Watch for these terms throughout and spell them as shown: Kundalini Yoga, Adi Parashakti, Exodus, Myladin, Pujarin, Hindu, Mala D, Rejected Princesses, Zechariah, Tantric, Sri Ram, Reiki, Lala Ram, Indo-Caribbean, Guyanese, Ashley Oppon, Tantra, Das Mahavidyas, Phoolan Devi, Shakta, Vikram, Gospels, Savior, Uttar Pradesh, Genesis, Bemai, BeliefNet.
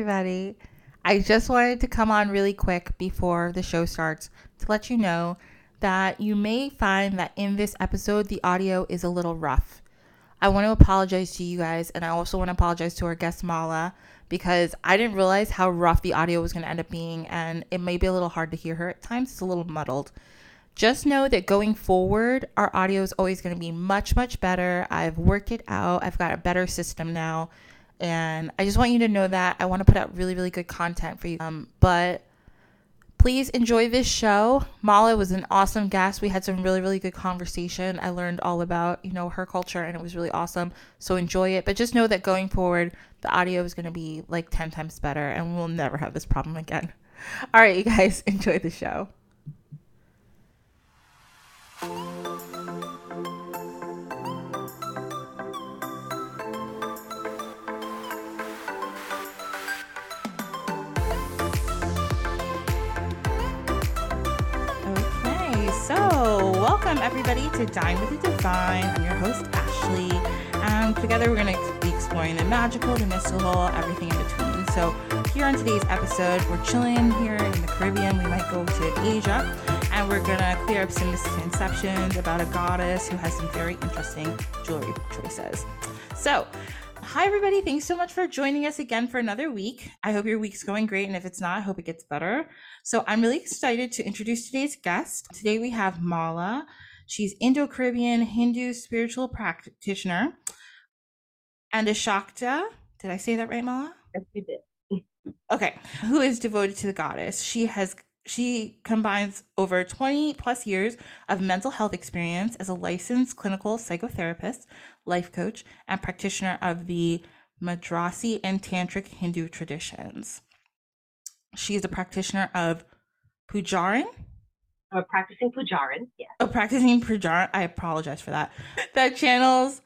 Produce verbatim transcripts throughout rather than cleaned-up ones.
Everybody, I just wanted to come on really quick before the show starts to let you know that you may find that in this episode the audio is a little rough. I want to apologize to you guys, and I also want to apologize to our guest Mala, because I didn't realize how rough the audio was going to end up being, and it may be a little hard to hear her at times. It's a little muddled. Just know that going forward, our audio is always going to be much much better. I've worked it out. I've got a better system now. And I just want you to know that I want to put out really, really good content for you. Um, but please enjoy this show. Mala was an awesome guest. We had some really, really good conversation. I learned all about, you know, her culture, and it was really awesome. So enjoy it. But just know that going forward, the audio is going to be like ten times better, and we'll never have this problem again. All right, you guys, enjoy the show. So, welcome everybody to Dine with the Divine. I'm your host, Ashley, and together we're going to be exploring the magical, the mystical, everything in between. So, here on today's episode, we're chilling here in the Caribbean. We might go to Asia, and we're going to clear up some misconceptions about a goddess who has some very interesting jewelry choices. So, hi everybody, thanks so much for joining us again for another week. I hope your week's going great, and if it's not, I hope it gets better. So I'm really excited to introduce today's guest. Today we have Mala. She's Indo-Caribbean Hindu spiritual practitioner and a Shakta. Did I say that right, Mala? Yes, you did. Okay. Who is devoted to the goddess. She has She combines over twenty plus years of mental health experience as a licensed clinical psychotherapist, life coach, and practitioner of the Madrasi and Tantric Hindu traditions. She is a practitioner of Pujarin. Oh, practicing Pujarin, yes. Oh, practicing Pujarin. I apologize for that. That channels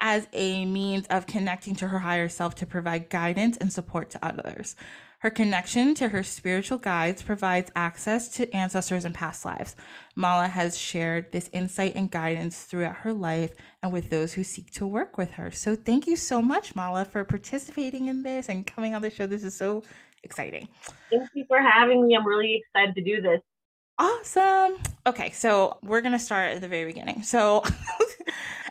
as a means of connecting to her higher self to provide guidance and support to others. Her connection to her spiritual guides provides access to ancestors and past lives. Mala has shared this insight and guidance throughout her life and with those who seek to work with her. So thank you so much, Mala, for participating in this and coming on the show. This is so exciting. Thank you for having me. I'm really excited to do this. Awesome. Okay, so we're going to start at the very beginning. So,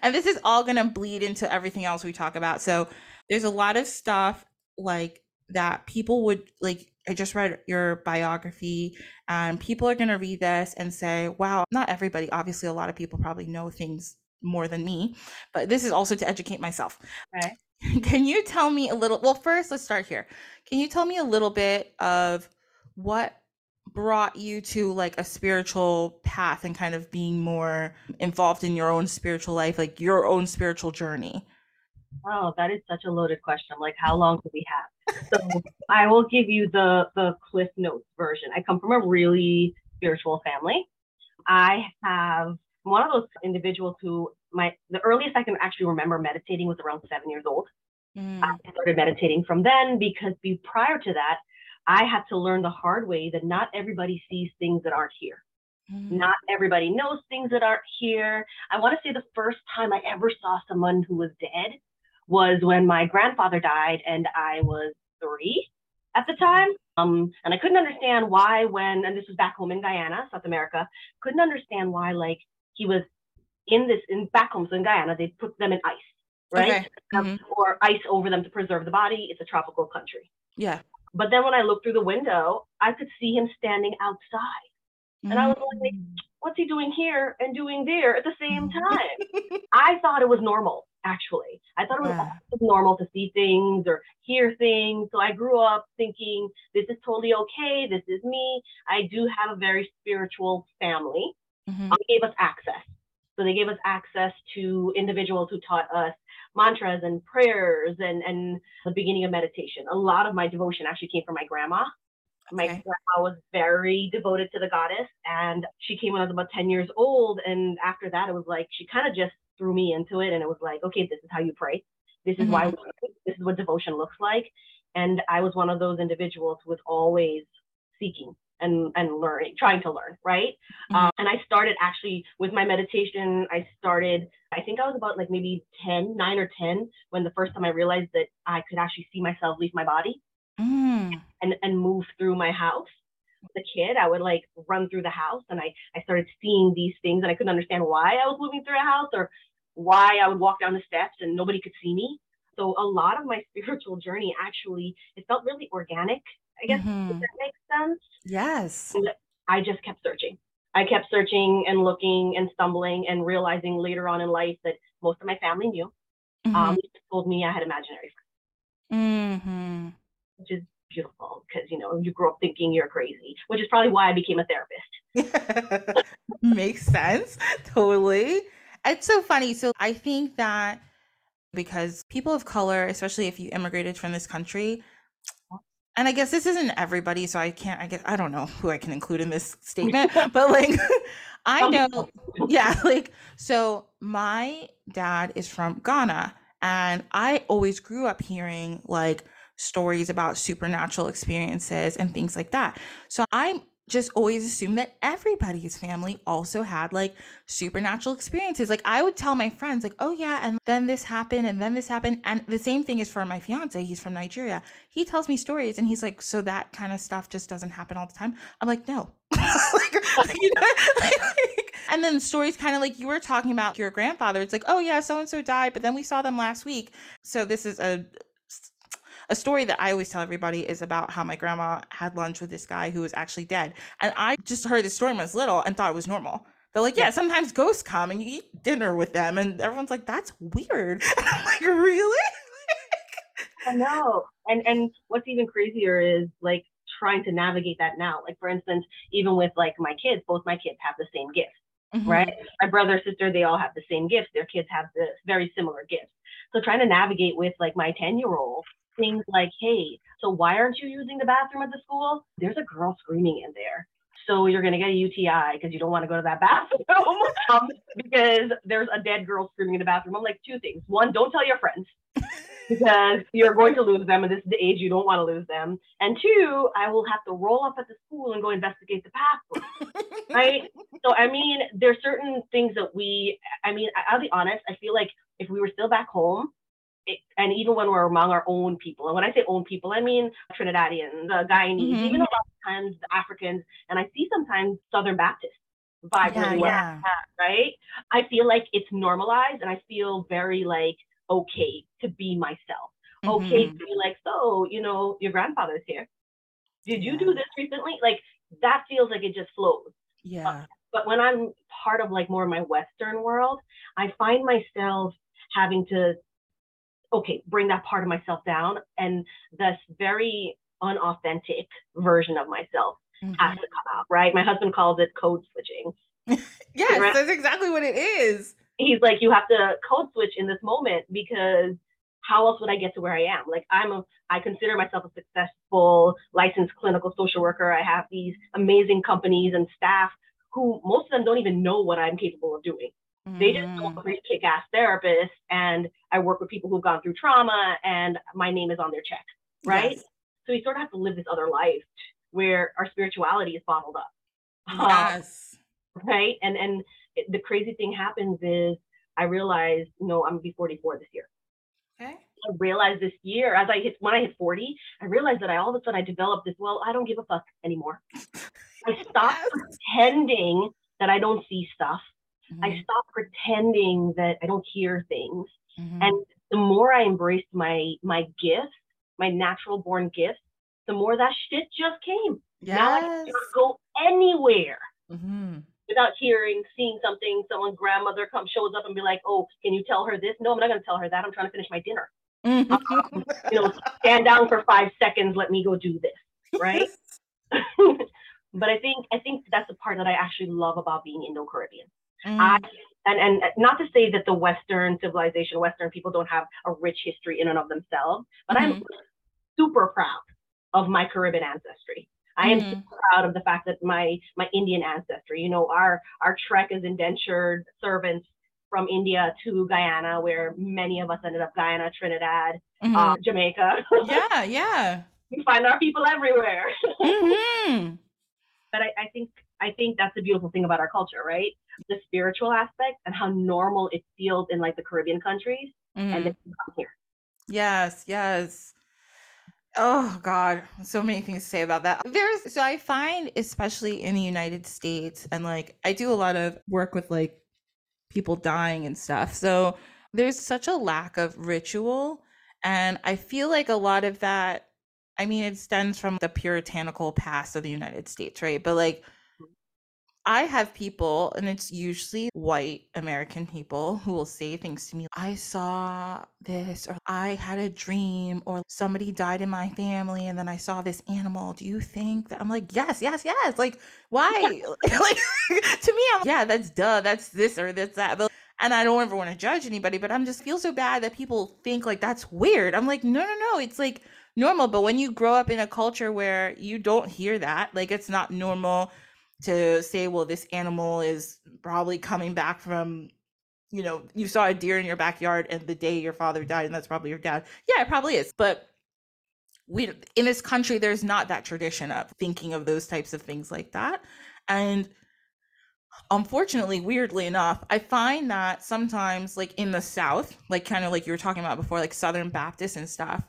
and this is all going to bleed into everything else we talk about. So there's a lot of stuff like that people would like. I just read your biography, and people are going to read this and say, wow, not everybody, obviously a lot of people probably know things more than me, but this is also to educate myself. Okay. Can you tell me a little, well, first let's start here. Can you tell me a little bit of what brought you to like a spiritual path and kind of being more involved in your own spiritual life, like your own spiritual journey? Oh, that is such a loaded question. I'm like, how long do we have? So I will give you the, the Cliff Notes version. I come from a really spiritual family. I have one of those individuals who my the earliest I can actually remember meditating was around seven years old. Mm. I started meditating from then because be, prior to that, I had to learn the hard way that not everybody sees things that aren't here. Mm-hmm. Not everybody knows things that aren't here. I want to say the first time I ever saw someone who was dead was when my grandfather died, and I was three at the time. Um, and I couldn't understand why when, and this was back home in Guyana, South America, couldn't understand why, like, he was in this, in back home, so in Guyana, they put them in ice, right? Okay. Um, mm-hmm. Or ice over them to preserve the body. It's a tropical country. Yeah. But then when I looked through the window, I could see him standing outside. Mm-hmm. And I was like, what's he doing here and doing there at the same time? I thought it was normal. Actually, I thought it was yeah. normal to see things or hear things. So I grew up thinking this is totally okay. This is me. I do have a very spiritual family. Mm-hmm. Um, they gave us access. So they gave us access to individuals who taught us mantras and prayers and, and the beginning of meditation. A lot of my devotion actually came from my grandma. My okay. grandma was very devoted to the goddess, and she came when I was about ten years old. And after that, it was like she kind of just threw me into it, and it was like, okay, this is how you pray. This is mm-hmm. why we pray. This is what devotion looks like. And I was one of those individuals who was always seeking and and learning, trying to learn, right? Mm-hmm. Um, and I started actually with my meditation. I started, I think I was about like maybe ten, nine or ten, when the first time I realized that I could actually see myself leave my body. mm. and, and move through my house. As a kid, I would like run through the house, and I, I started seeing these things, and I couldn't understand why I was moving through a house or why I would walk down the steps and nobody could see me. So a lot of my spiritual journey, actually, it felt really organic, I guess, mm-hmm. if that makes sense. Yes. And I just kept searching. I kept searching and looking and stumbling and realizing later on in life that most of my family knew. Mm-hmm. Um, they told me I had imaginary friends, mm-hmm. which is beautiful because, you know, you grow up thinking you're crazy, which is probably why I became a therapist. Makes sense. Totally. It's so funny. So I think that because people of color, especially if you immigrated from this country, and I guess this isn't everybody, so I can't, I guess, I don't know who I can include in this statement, but like, I know, yeah, like, so my dad is from Ghana, and I always grew up hearing like stories about supernatural experiences and things like that. So I just always assumed that everybody's family also had like supernatural experiences. Like I would tell my friends like, oh yeah, and then this happened and then this happened. And the same thing is for my fiance, he's from Nigeria. He tells me stories and he's like, so that kind of stuff just doesn't happen all the time. I'm like, no. like, you know, like, like, and then stories kind of like you were talking about your grandfather. It's like, oh yeah, so-and-so died, but then we saw them last week. So this is a A story that I always tell everybody is about how my grandma had lunch with this guy who was actually dead. And I just heard this story when I was little and thought it was normal. They're like, yeah, sometimes ghosts come and you eat dinner with them. And everyone's like, that's weird. And I'm like, really? I know. And, and what's even crazier is like trying to navigate that now. Like, for instance, even with like my kids, both my kids have the same gift, mm-hmm. right? My brother, sister, they all have the same gift. Their kids have the very similar gifts. So trying to navigate with like my ten-year-old, things like, hey, so why aren't you using the bathroom at the school? There's a girl screaming in there. So you're going to get a U T I because you don't want to go to that bathroom um, because there's a dead girl screaming in the bathroom. I'm like, two things. One, don't tell your friends because you're going to lose them. And this is the age you don't want to lose them. And two, I will have to roll up at the school and go investigate the bathroom. Right? So, I mean, there's certain things that we, I mean, I'll be honest. I feel like if we were still back home, It, and even when we're among our own people, and when I say own people, I mean Trinidadians, uh, Guyanese, mm-hmm. even a lot of times the Africans, and I see sometimes Southern Baptists vibe yeah, really well, yeah. right? I feel like it's normalized, and I feel very like okay to be myself, mm-hmm. okay to be like, so you know, your grandfather's here. Did you yeah. do this recently? Like that feels like it just flows. Yeah. Uh, but when I'm part of like more of my Western world, I find myself having to. Okay, bring that part of myself down, and this very unauthentic version of myself mm-hmm. has to come out, right? My husband calls it code switching. Yes, right? That's exactly what it is. He's like, you have to code switch in this moment because how else would I get to where I am? Like I'm a, I consider myself a successful licensed clinical social worker. I have these amazing companies and staff who most of them don't even know what I'm capable of doing. They just know I'm a great kick-ass therapist, and I work with people who've gone through trauma, and my name is on their check, right? Yes. So we sort of have to live this other life where our spirituality is bottled up. Yes. Um, right? And and it, the crazy thing happens is I realized, you know, I'm going to be forty-four this year. Okay. I realized this year, as I hit when I hit forty, I realized that I all of a sudden I developed this, well, I don't give a fuck anymore. I stopped yes. pretending that I don't see stuff. Mm-hmm. I stopped pretending that I don't hear things. Mm-hmm. And the more I embraced my my gifts, my natural born gifts, the more that shit just came. Yes. Now I can just go anywhere mm-hmm. without hearing, seeing something. Someone, grandmother comes, shows up and be like, oh, can you tell her this? No, I'm not going to tell her that. I'm trying to finish my dinner. Mm-hmm. Um, you know, stand down for five seconds. Let me go do this. Right? But I think I think that's the part that I actually love about being Indo-Caribbean. Mm. I, and, and not to say that the Western civilization, Western people don't have a rich history in and of themselves, but mm-hmm. I'm super proud of my Caribbean ancestry. I am mm-hmm. super proud of the fact that my, my Indian ancestry, you know, our, our trek as indentured servants from India to Guyana, where many of us ended up Guyana, Trinidad, mm-hmm. um, Jamaica. Yeah, yeah. We find our people everywhere. Mm-hmm. But I, I think I think that's the beautiful thing about our culture, right? The spiritual aspect and how normal it feels in like the Caribbean countries mm. and then come here. Yes, yes. Oh God, so many things to say about that. There's, so I find, especially in the United States, and like, I do a lot of work with like people dying and stuff. So there's such a lack of ritual. And I feel like a lot of that, I mean, it stems from the puritanical past of the United States, right? But like, I have people, and it's usually white American people, who will say things to me. I saw this, or I had a dream, or somebody died in my family, and then I saw this animal. Do you think that? I'm like, yes, yes, yes. Like, why? Yeah. Like, to me, I'm like, yeah, that's duh. That's this or that's that. But, and I don't ever want to judge anybody, but I'm just feel so bad that people think like that's weird. I'm like, no, no, no. It's like normal. But when you grow up in a culture where you don't hear that, like it's not normal to say, well, this animal is probably coming back from, you know, you saw a deer in your backyard and the day your father died, and that's probably your dad. Yeah, it probably is. But we, in this country, there's not that tradition of thinking of those types of things like that. And unfortunately, weirdly enough, I find that sometimes, like in the South, like kind of like you were talking about before, like Southern Baptists and stuff.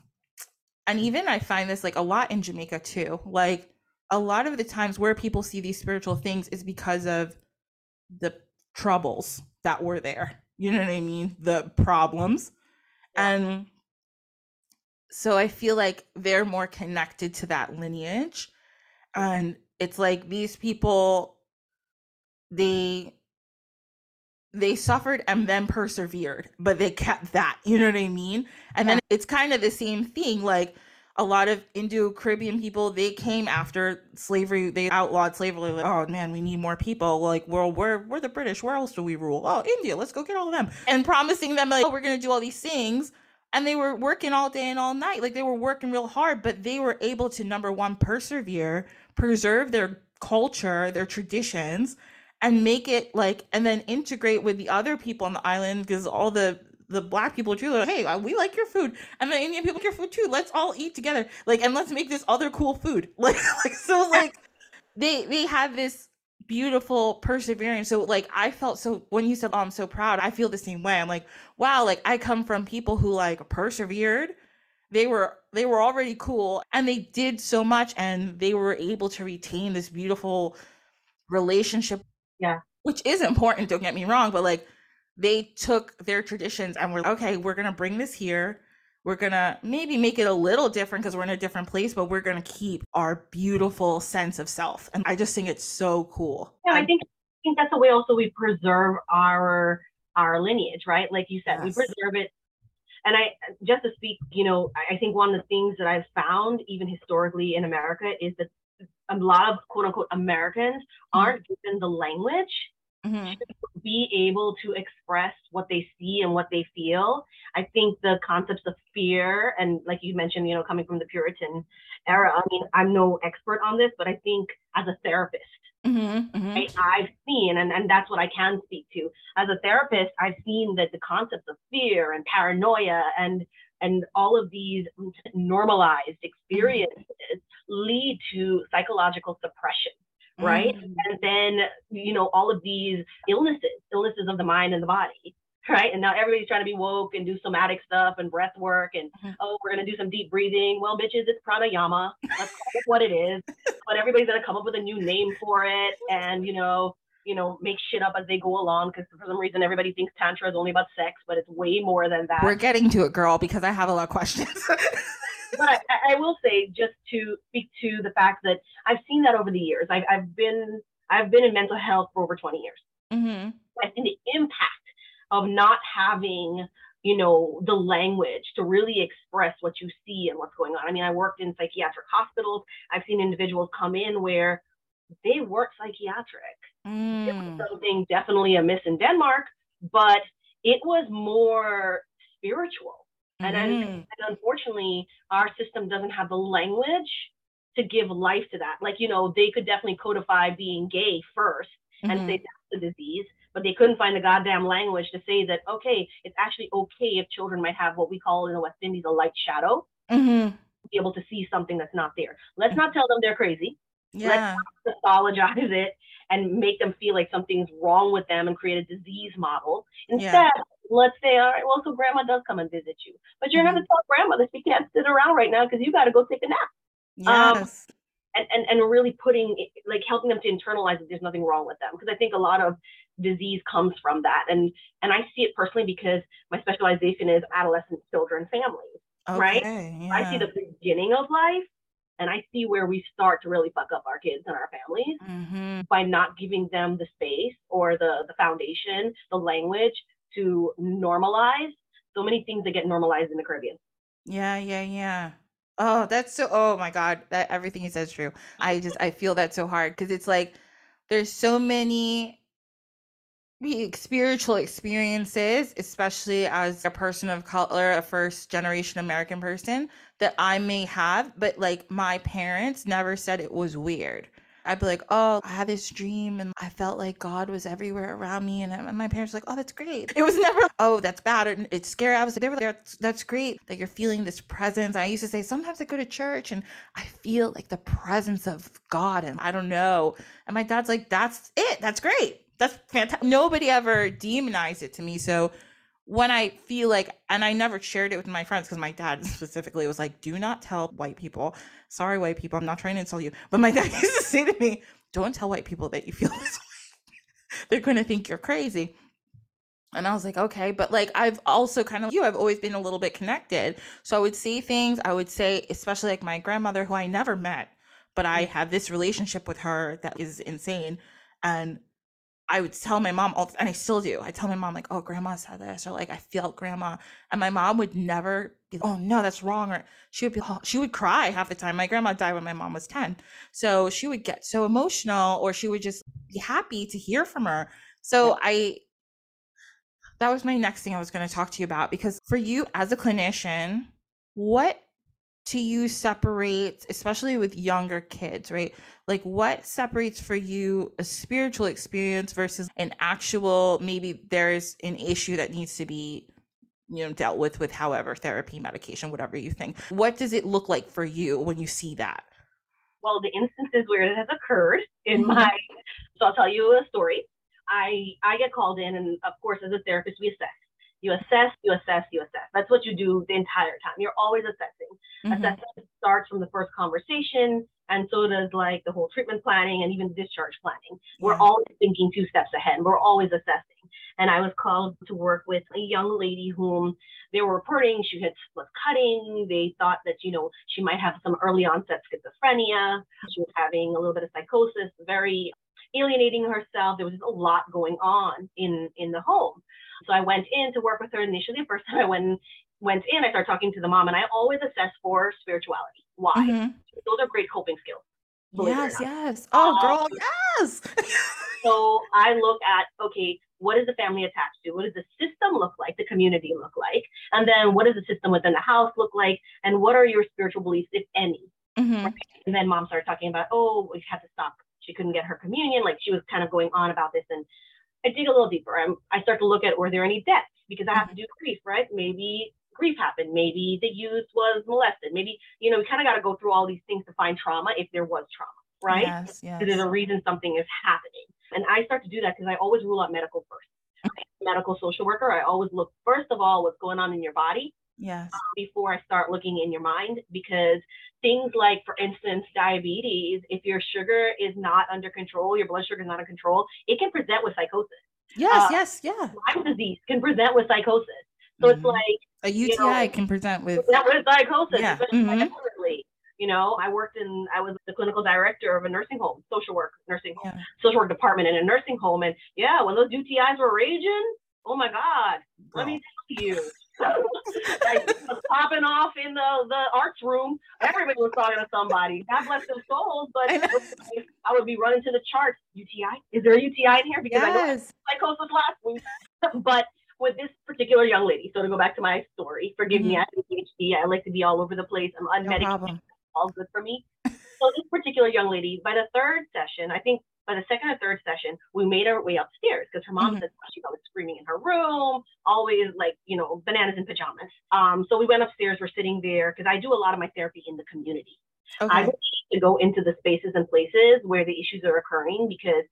And even I find this like a lot in Jamaica too, like a lot of the times where people see these spiritual things is because of the troubles that were there. You know what I mean? The problems. Yeah. And so I feel like they're more connected to that lineage. And it's like these people, they, they suffered and then persevered, but they kept that, you know what I mean? And yeah. Then it's kind of the same thing. Like, a lot of Indo-Caribbean people, they came after slavery, they outlawed slavery. Like, oh man, we need more people. Like, well, we're, we're the British, where else do we rule? Oh, India, let's go get all of them. And promising them like, oh, we're gonna do all these things. And they were working all day and all night. Like, they were working real hard, but they were able to, number one, persevere, preserve their culture, their traditions, and make it like, and then integrate with the other people on the island, because all the the black people too, like, hey, we like your food, and the Indian people like your food too. Let's all eat together, like, and let's make this other cool food. Like, like so, like they they have this beautiful perseverance. So, like, I felt so when you said, "Oh, I'm so proud," I feel the same way. I'm like, wow, like I come from people who like persevered. They were they were already cool, and they did so much, and they were able to retain this beautiful relationship. Yeah, which is important. Don't get me wrong, but like, they took their traditions and were like, okay, we're going to bring this here. We're going to maybe make it a little different because we're in a different place, but we're going to keep our beautiful sense of self. And I just think it's so cool. Yeah, I think, I think that's a way also we preserve our, our lineage, right? Like you said, yes. We preserve it. And I, just to speak, you know, I think one of the things that I've found even historically in America is that a lot of quote unquote Americans mm-hmm. aren't given the language mm-hmm. to be able to express what they see and what they feel. I think the concepts of fear and, like you mentioned, you know, coming from the Puritan era, I mean, I'm no expert on this, but I think as a therapist, mm-hmm, mm-hmm. I, I've seen, and, and that's what I can speak to. As a therapist, I've seen that the concepts of fear and paranoia and and all of these normalized experiences mm-hmm. lead to psychological suppression. Right. Mm-hmm. And then, you know, all of these illnesses, illnesses of the mind and the body. Right. And now everybody's trying to be woke and do somatic stuff and breath work. And, mm-hmm. oh, we're going to do some deep breathing. Well, bitches, it's pranayama. That's what it is. But everybody's going to come up with a new name for it. And, you know, you know, make shit up as they go along. Because for some reason, everybody thinks Tantra is only about sex, but it's way more than that. We're getting to it, girl, because I have a lot of questions. But I, I will say, just to speak to the fact that I've seen that over the years. I've, I've been I've been in mental health for over twenty years. Mm-hmm. I've seen the impact of not having, you know, the language to really express what you see and what's going on. I mean, I worked in psychiatric hospitals. I've seen individuals come in where they weren't psychiatric. Mm. It was something definitely amiss in Denmark, but it was more spiritual. And, mm-hmm. I, and unfortunately, our system doesn't have the language to give life to that. Like, you know, they could definitely codify being gay first mm-hmm. and say that's a disease, but they couldn't find the goddamn language to say that, okay, it's actually okay if children might have what we call in the West Indies a light shadow, mm-hmm. to be able to see something that's not there. Let's not tell them they're crazy. Yeah. Let's not pathologize it and make them feel like something's wrong with them and create a disease model. Instead, yeah. let's say, all right, well, so grandma does come and visit you, but you're mm-hmm. going to tell grandma that she can't sit around right now because you got to go take a nap. Yes. Um, and, and, and really putting, like helping them to internalize that there's nothing wrong with them. Because I think a lot of disease comes from that. And, and I see it personally because my specialization is adolescent children, families, okay, right? Yeah. I see the beginning of life. And I see where we start to really fuck up our kids and our families mm-hmm. by not giving them the space or the, the foundation, the language to normalize so many things that get normalized in the Caribbean. Yeah, yeah, yeah. Oh, that's so, oh my God, that everything you said is true. I just, I feel that so hard because it's like, there's so many spiritual experiences, especially as a person of color, a first generation American person, that I may have, but like my parents never said it was weird. I'd be like, oh, I had this dream and I felt like God was everywhere around me. And, I, and my parents were like, oh, that's great. It was never, oh, that's bad. Or, it's scary. I was like, they were like, that's, that's great that you're feeling this presence. I used to say, sometimes I go to church and I feel like the presence of God. And I don't know. And my dad's like, that's it. That's great. That's fantastic. Nobody ever demonized it to me. So when I feel like, and I never shared it with my friends because my dad specifically was like, do not tell white people. Sorry, white people, I'm not trying to insult you. But my dad used to say to me, don't tell white people that you feel this way. They're going to think you're crazy. And I was like, okay. But like, I've also kind of, you, I've always been a little bit connected. So I would see things, I would say, especially like my grandmother who I never met, but I have this relationship with her that is insane. And I would tell my mom all, and I still do. I tell my mom like, oh, grandma said this, or like, I felt grandma. And my mom would never be, oh no, that's wrong. Or she would be, oh, she would cry half the time. My grandma died when my mom was ten. So she would get so emotional, or she would just be happy to hear from her. So I, that was my next thing I was going to talk to you about, because for you as a clinician, what do you separate, especially with younger kids, right? Like what separates for you a spiritual experience versus an actual, maybe there's an issue that needs to be, you know, dealt with, with however, therapy, medication, whatever you think. What does it look like for you when you see that? Well, the instances where it has occurred in mm-hmm. my, so I'll tell you a story. I, I get called in and of course, as a therapist, we assess. You assess, you assess, you assess. That's what you do the entire time. You're always assessing. Mm-hmm. Assessment starts from the first conversation, and so does like the whole treatment planning and even discharge planning. Yeah. We're always thinking two steps ahead. We're always assessing. And I was called to work with a young lady whom they were reporting she had split cutting. They thought that, you know, she might have some early onset schizophrenia. She was having a little bit of psychosis, very alienating herself. There was just a lot going on in, in the home. So I went in to work with her initially. The first time I went, went in, I started talking to the mom, and I always assess for spirituality. Why? Mm-hmm. Those are great coping skills. Yes, yes. Oh, girl, um, yes. So I look at, okay, what is the family attached to? What does the system look like? The community look like? And then what does the system within the house look like? And what are your spiritual beliefs, if any? Mm-hmm. Right? And then mom started talking about, oh, we had to stop. She couldn't get her communion. Like she was kind of going on about this, and I dig a little deeper. I'm, I start to look at, were there any deaths? Because I have mm-hmm. to do grief, right? Maybe grief happened. Maybe the youth was molested. Maybe, you know, we kind of got to go through all these things to find trauma if there was trauma, right? Yes, yes. So there's a reason something is happening. And I start to do that because I always rule out medical first. Okay. I'm a medical social worker. I always look, first of all, what's going on in your body. Yes. Um, before I start looking in your mind, because things like, for instance, diabetes, if your sugar is not under control, your blood sugar is not under control, it can present with psychosis. Yes, uh, yes, yeah. Lyme disease can present with psychosis. So mm-hmm. it's like a U T I, you know, can present with, present with psychosis. Yeah. Mm-hmm. You know, I worked in, I was the clinical director of a nursing home, social work, nursing home, yeah. social work department in a nursing home. And yeah, when those U T Is were raging, oh my God, wow. Let me tell you. Like, was popping off in the, the arts room. Everybody was talking to somebody. God bless their souls, but I, I would be running to the charts. U T I? Is there a U T I in here? Because yes. I know psychosis last week. But with this particular young lady, so to go back to my story, forgive mm-hmm. me, I have a P H D. I like to be all over the place. I'm unmedicated. No, all good for me. So this particular young lady, by the third session, I think by the second or third session, we made our way upstairs because her mom mm-hmm. said she's always screaming in her room, always like, you know, bananas in pajamas. Um, so we went upstairs, we're sitting there because I do a lot of my therapy in the community. Okay. I need to go into the spaces and places where the issues are occurring because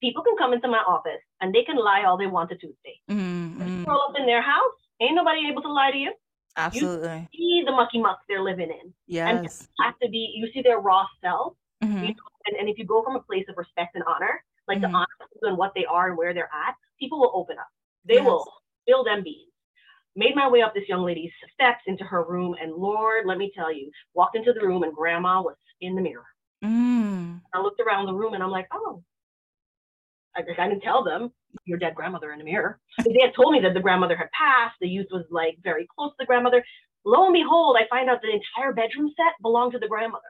people can come into my office and they can lie all they want to Tuesday. Mm-hmm. Curl up in their house. Ain't nobody able to lie to you. Absolutely. You see the mucky muck they're living in. Yes. And you have to be, you see their raw self. Mm-hmm. You know, and, and if you go from a place of respect and honor, like mm-hmm. the honor and what they are and where they're at, people will open up. They yes. will build them beings. Made my way up this young lady's steps into her room. And Lord, let me tell you, walked into the room and grandma was in the mirror. Mm. I looked around the room and I'm like, oh, I, I didn't tell them your dead grandmother in the mirror. They had told me that the grandmother had passed. The youth was like very close to the grandmother. Lo and behold, I find out the entire bedroom set belonged to the grandmother.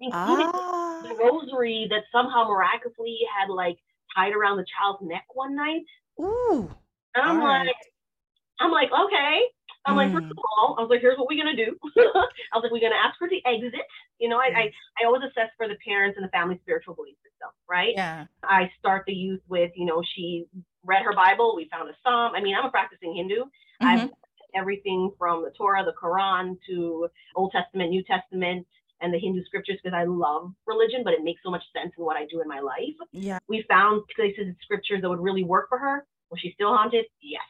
Including ah. the rosary that somehow miraculously had like tied around the child's neck one night. Ooh. And I'm all like, right. I'm like, okay. I'm mm. like, first of all, I was like, here's what we're going to do. I was like, we're going to ask for the exit. You know, I, mm. I, I always assess for the parents and the family spiritual belief system, right? Yeah. I start the youth with, you know, she read her Bible. We found a psalm. I mean, I'm a practicing Hindu. Mm-hmm. I've everything from the Torah, the Quran to Old Testament, New Testament, and the Hindu scriptures because I love religion, but it makes so much sense in what I do in my life. Yeah. We found places in scriptures that would really work for her. Was she still haunted? Yes.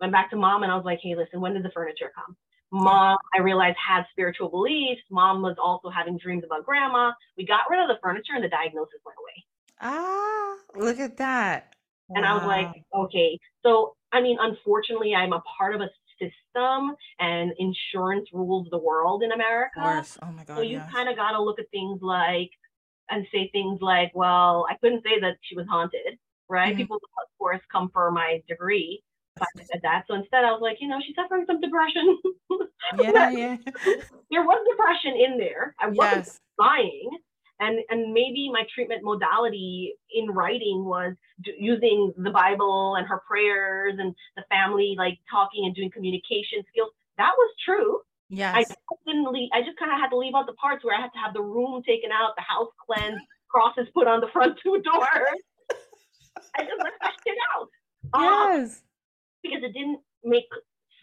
Went back to mom and I was like, hey, listen, when did the furniture come? Mom, I realized, had spiritual beliefs. Mom was also having dreams about grandma. We got rid of the furniture and the diagnosis went away. Ah, look at that. And wow. I was like, okay. So, I mean, unfortunately, I'm a part of a system and insurance rules the world in America. Of course. Oh my God, so you yes. kind of got to look at things like, and say things like, well, I couldn't say that she was haunted, right? Mm-hmm. People, of course, come for my degree. I said that. So instead I was like, you know, she's suffering some depression. Yeah, yeah. There was depression in there. I wasn't yes. lying. And and maybe my treatment modality in writing was d- using the Bible and her prayers and the family, like talking and doing communication skills. That was true. Yes. I didn't leave, I just kind of had to leave out the parts where I had to have the room taken out, the house cleansed, crosses put on the front two doors. I just left that shit out. Yes. Um, Because it didn't make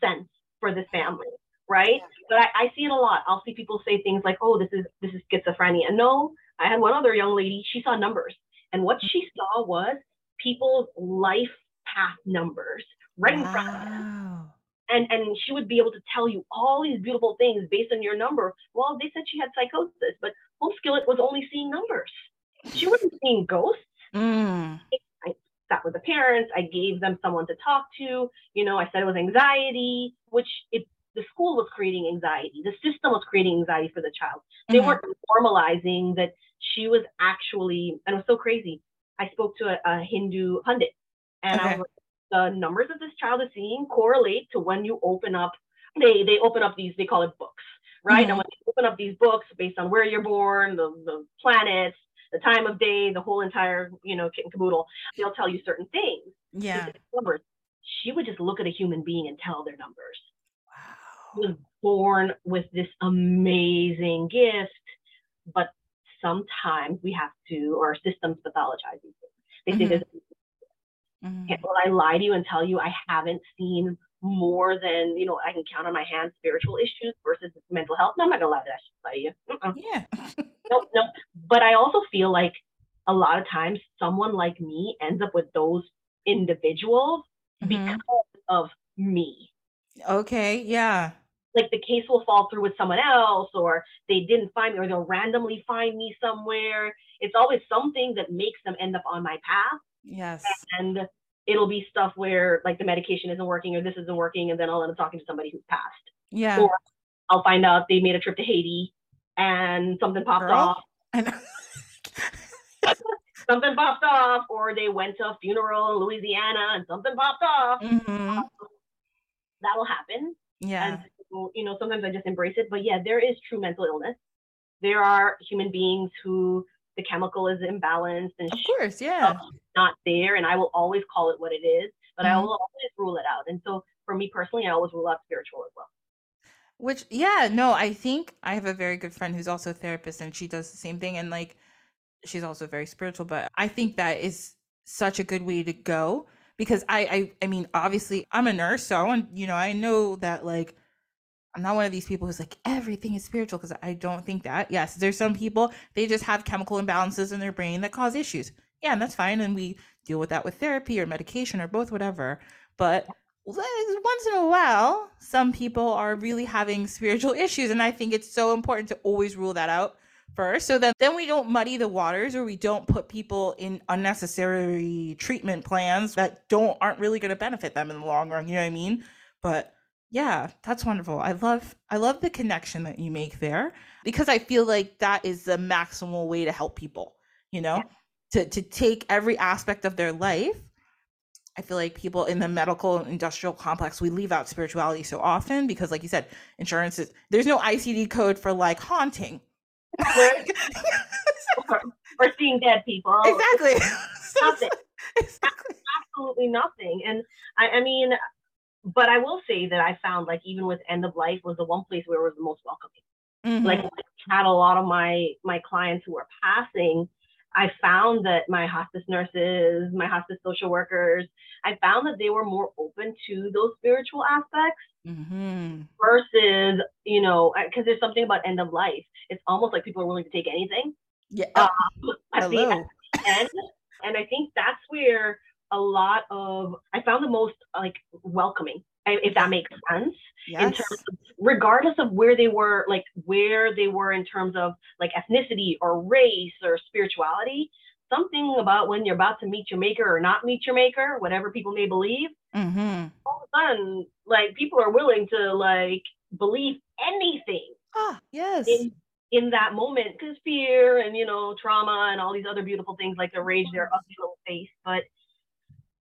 sense for this family, right? Yeah. But I, I see it a lot. I'll see people say things like, oh, this is this is schizophrenia. No, I had one other young lady, she saw numbers. And what she saw was people's life path numbers right wow. in front of them. And, and she would be able to tell you all these beautiful things based on your number. Well, they said she had psychosis, but Home Skillet was only seeing numbers. She wasn't seeing ghosts. Mm. Sat with the parents. I gave them someone to talk to. You know, I said it was anxiety, which it, the school was creating anxiety. The system was creating anxiety for the child. They mm-hmm. weren't normalizing that she was actually, and it was so crazy. I spoke to a, a Hindu pundit and okay. I was like, the numbers that this child is seeing correlate to when you open up, they, they open up these, they call it books, right? Mm-hmm. And when they open up these books based on where you're born, the, the planets, the time of day, the whole entire, you know, kit and caboodle, they'll tell you certain things. Yeah. Numbers. She would just look at a human being and tell their numbers. Wow. She was born with this amazing gift, but sometimes we have to, or our systems pathologize these things. They mm-hmm. say there's, mm-hmm. can't, well, I lie to you and tell you I haven't seen more than, you know, I can count on my hands, spiritual issues versus mental health. No, I'm not going to lie to that by you. Uh-uh. Yeah. No, no. But I also feel like a lot of times someone like me ends up with those individuals mm-hmm. because of me. Okay. Yeah. Like the case will fall through with someone else, or they didn't find me, or they'll randomly find me somewhere. It's always something that makes them end up on my path. Yes. And it'll be stuff where like the medication isn't working or this isn't working. And then I'll end up talking to somebody who's passed. Yeah. Or I'll find out they made a trip to Haiti and something popped Girl. off. I know. Something popped off, or they went to a funeral in Louisiana and something popped off. Mm-hmm. That'll happen. Yeah. And so, you know, sometimes I just embrace it, but yeah, there is true mental illness. There are human beings who the chemical is imbalanced and of course, yeah, not there. And I will always call it what it is, but mm-hmm. I will always rule it out. And so for me personally, I always rule out spiritual as well. Which, yeah, no, I think I have a very good friend who's also a therapist and she does the same thing. And like, she's also very spiritual, but I think that is such a good way to go because I, I, I mean, obviously I'm a nurse, so I want, you know, I know that like, I'm not one of these people who's like, everything is spiritual. Cause I don't think that. Yes. There's some people, they just have chemical imbalances in their brain that cause issues. yeah, and that's fine. And we deal with that with therapy or medication or both, whatever. But once in a while, some people are really having spiritual issues. And I think it's so important to always rule that out first, so that then we don't muddy the waters, or we don't put people in unnecessary treatment plans that don't aren't really going to benefit them in the long run. You know what I mean? But yeah, that's wonderful. I love I love the connection that you make there, because I feel like that is the maximal way to help people, you know, to to take every aspect of their life. I feel like people in the medical and industrial complex, we leave out spirituality so often because, like you said, insurance is, there's no I C D code for like haunting. or, or seeing dead people. Exactly. Nothing. Exactly. Absolutely nothing. And I, I mean, but I will say that I found, like, even with end of life was the one place where it was the most welcoming. Mm-hmm. Like, I had a lot of my, my clients who were passing. I found that my hospice nurses, my hospice social workers, I found that they were more open to those spiritual aspects mm-hmm. versus, you know, because there's something about end of life. It's almost like people are willing to take anything. Yeah. Um, at the end. And I think that's where a lot of, I found the most like welcoming, if that makes sense. Yes. In terms of, regardless of where they were, like where they were in terms of like ethnicity or race or spirituality, something about when you're about to meet your maker or not meet your maker, whatever people may believe, mm-hmm. all of a sudden, like people are willing to like believe anything. Ah, yes. In, in that moment, because fear and, you know, trauma and all these other beautiful things like the rage, their ugly little face. But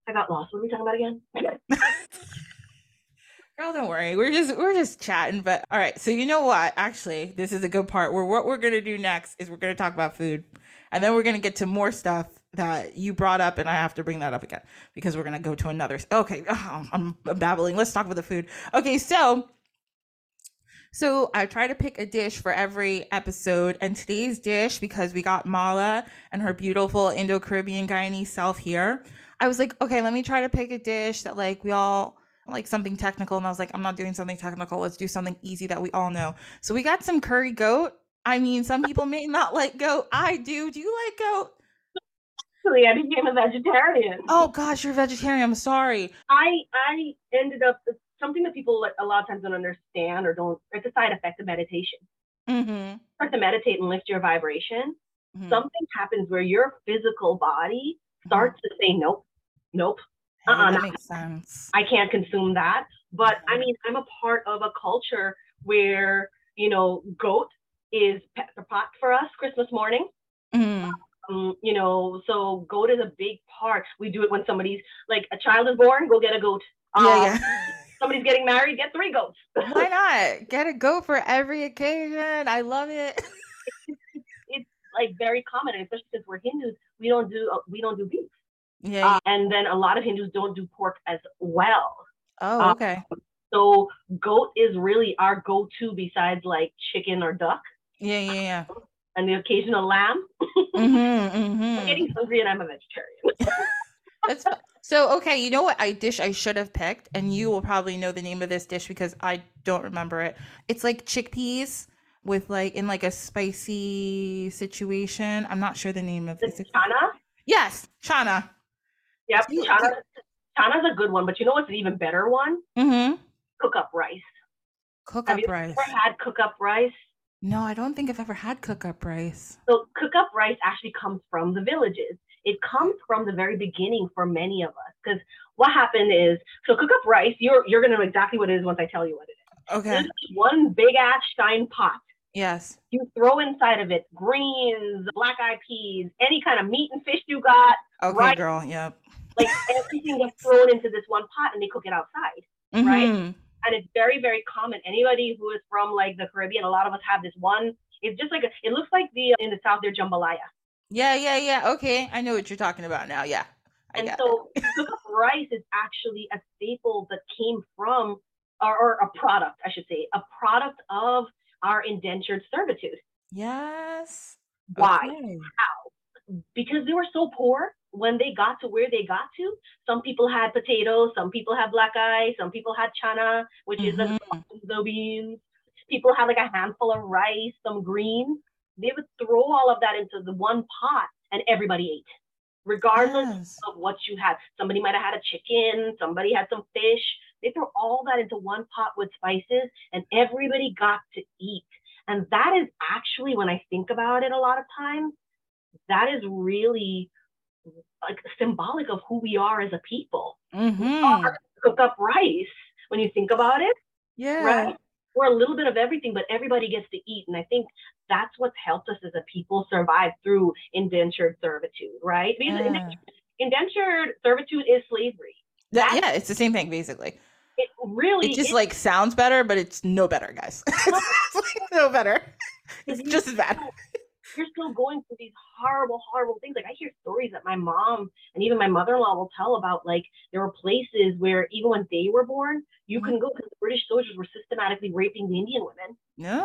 I got lost. What are we talking about again? Girl, don't worry. We're just we're just chatting. But all right. So you know what? Actually, this is a good part where what we're going to do next is we're going to talk about food, and then we're going to get to more stuff that you brought up. And I have to bring that up again because we're going to go to another. OK, oh, I'm babbling. Let's talk about the food. OK, so. So I try to pick a dish for every episode, and today's dish, because we got Mala and her beautiful Indo-Caribbean Guyanese self here, I was like, OK, let me try to pick a dish that like we all. Like something technical. And I was like, I'm not doing something technical. Let's do something easy that we all know. So we got some curry goat. I mean, some people may not like goat. I do. Do you like goat? Actually, I became a vegetarian. Oh gosh, you're a vegetarian. I'm sorry. I, I ended up, it's something that people a lot of times don't understand or don't, it's a side effect of meditation. Mm-hmm. Start to meditate and lift your vibration. Mm-hmm. Something happens where your physical body starts mm-hmm. to say, nope, nope. Uh-uh, that makes sense. I can't consume that. But I mean, I'm a part of a culture where, you know, goat is pet the pot for us Christmas morning. Mm. Um, you know, so goat is a big part. We do it when somebody's like a child is born, go get a goat. Um, yeah, yeah. Somebody's getting married, get three goats. Why not? Get a goat for every occasion. I love it. It's like very common, especially since we're Hindus. We don't do we don't do beef. Yeah, uh, and then a lot of Hindus don't do pork as well. Oh, okay. Um, so goat is really our go-to besides like chicken or duck. Yeah, yeah, yeah. Um, and the occasional lamb. Mm-hmm, mm-hmm. I'm getting hungry and I'm a vegetarian. That's fun. So, okay, you know what I dish I should have picked? And you will probably know the name of this dish because I don't remember it. It's like chickpeas with like, in like a spicy situation. I'm not sure the name of this. Is it chana? Yes, chana. Yep, chana, chana's a good one, but you know what's an even better one? Mm-hmm. Cook-up rice. Cook-up rice. Have you ever had cook-up rice? No, I don't think I've ever had cook-up rice. So cook-up rice actually comes from the villages. It comes from the very beginning for many of us. Because what happened is, so cook-up rice, you're you're going to know exactly what it is once I tell you what it is. Okay. There's one big-ass stein pot. Yes. You throw inside of it greens, black-eyed peas, any kind of meat and fish you got. Okay, rice. Girl, yep. Like everything gets thrown into this one pot and they cook it outside, mm-hmm. right? And it's very, very common. Anybody who is from like the Caribbean, a lot of us have this one. It's just like, a, it looks like the, in the South, they're jambalaya. Yeah, yeah, yeah. Okay. I know what you're talking about now. Yeah. I and so cook-up rice is actually a staple that came from, or, or a product, I should say, a product of our indentured servitude. Yes. Why? Okay. How? Because they were so poor. When they got to where they got to, some people had potatoes, some people had black eye, some people had chana, which mm-hmm. is the beans. People had like a handful of rice, some greens. They would throw all of that into the one pot and everybody ate. regardless yes. of what you had. Somebody might have had a chicken, somebody had some fish. They throw all that into one pot with spices and everybody got to eat. And that is actually, when I think about it a lot of times, that is really like symbolic of who we are as a people. Mm-hmm. Cook-up rice, when you think about it, yeah, right? We're a little bit of everything, but everybody gets to eat. And I think that's what's helped us as a people survive through indentured servitude, right? Because yeah. indentured, indentured servitude is slavery. That, yeah, it's the same thing, basically. It really It just is. like sounds better, but it's no better, guys. It's no better. It's just as bad. You're still going through these horrible, horrible things. Like I hear stories that my mom and even my mother-in-law will tell about, like there were places where even when they were born, you couldn't go because the British soldiers were systematically raping the Indian women. No.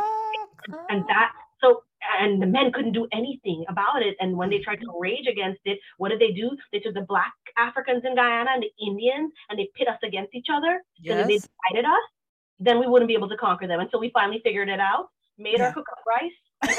Girl. And that, so, and the men couldn't do anything about it. And when they tried to rage against it, what did they do? They took the Black Africans in Guyana and the Indians and they pit us against each other. Yes. And if they divided us, then we wouldn't be able to conquer them. And so we finally figured it out, made yeah. our cook-up rice.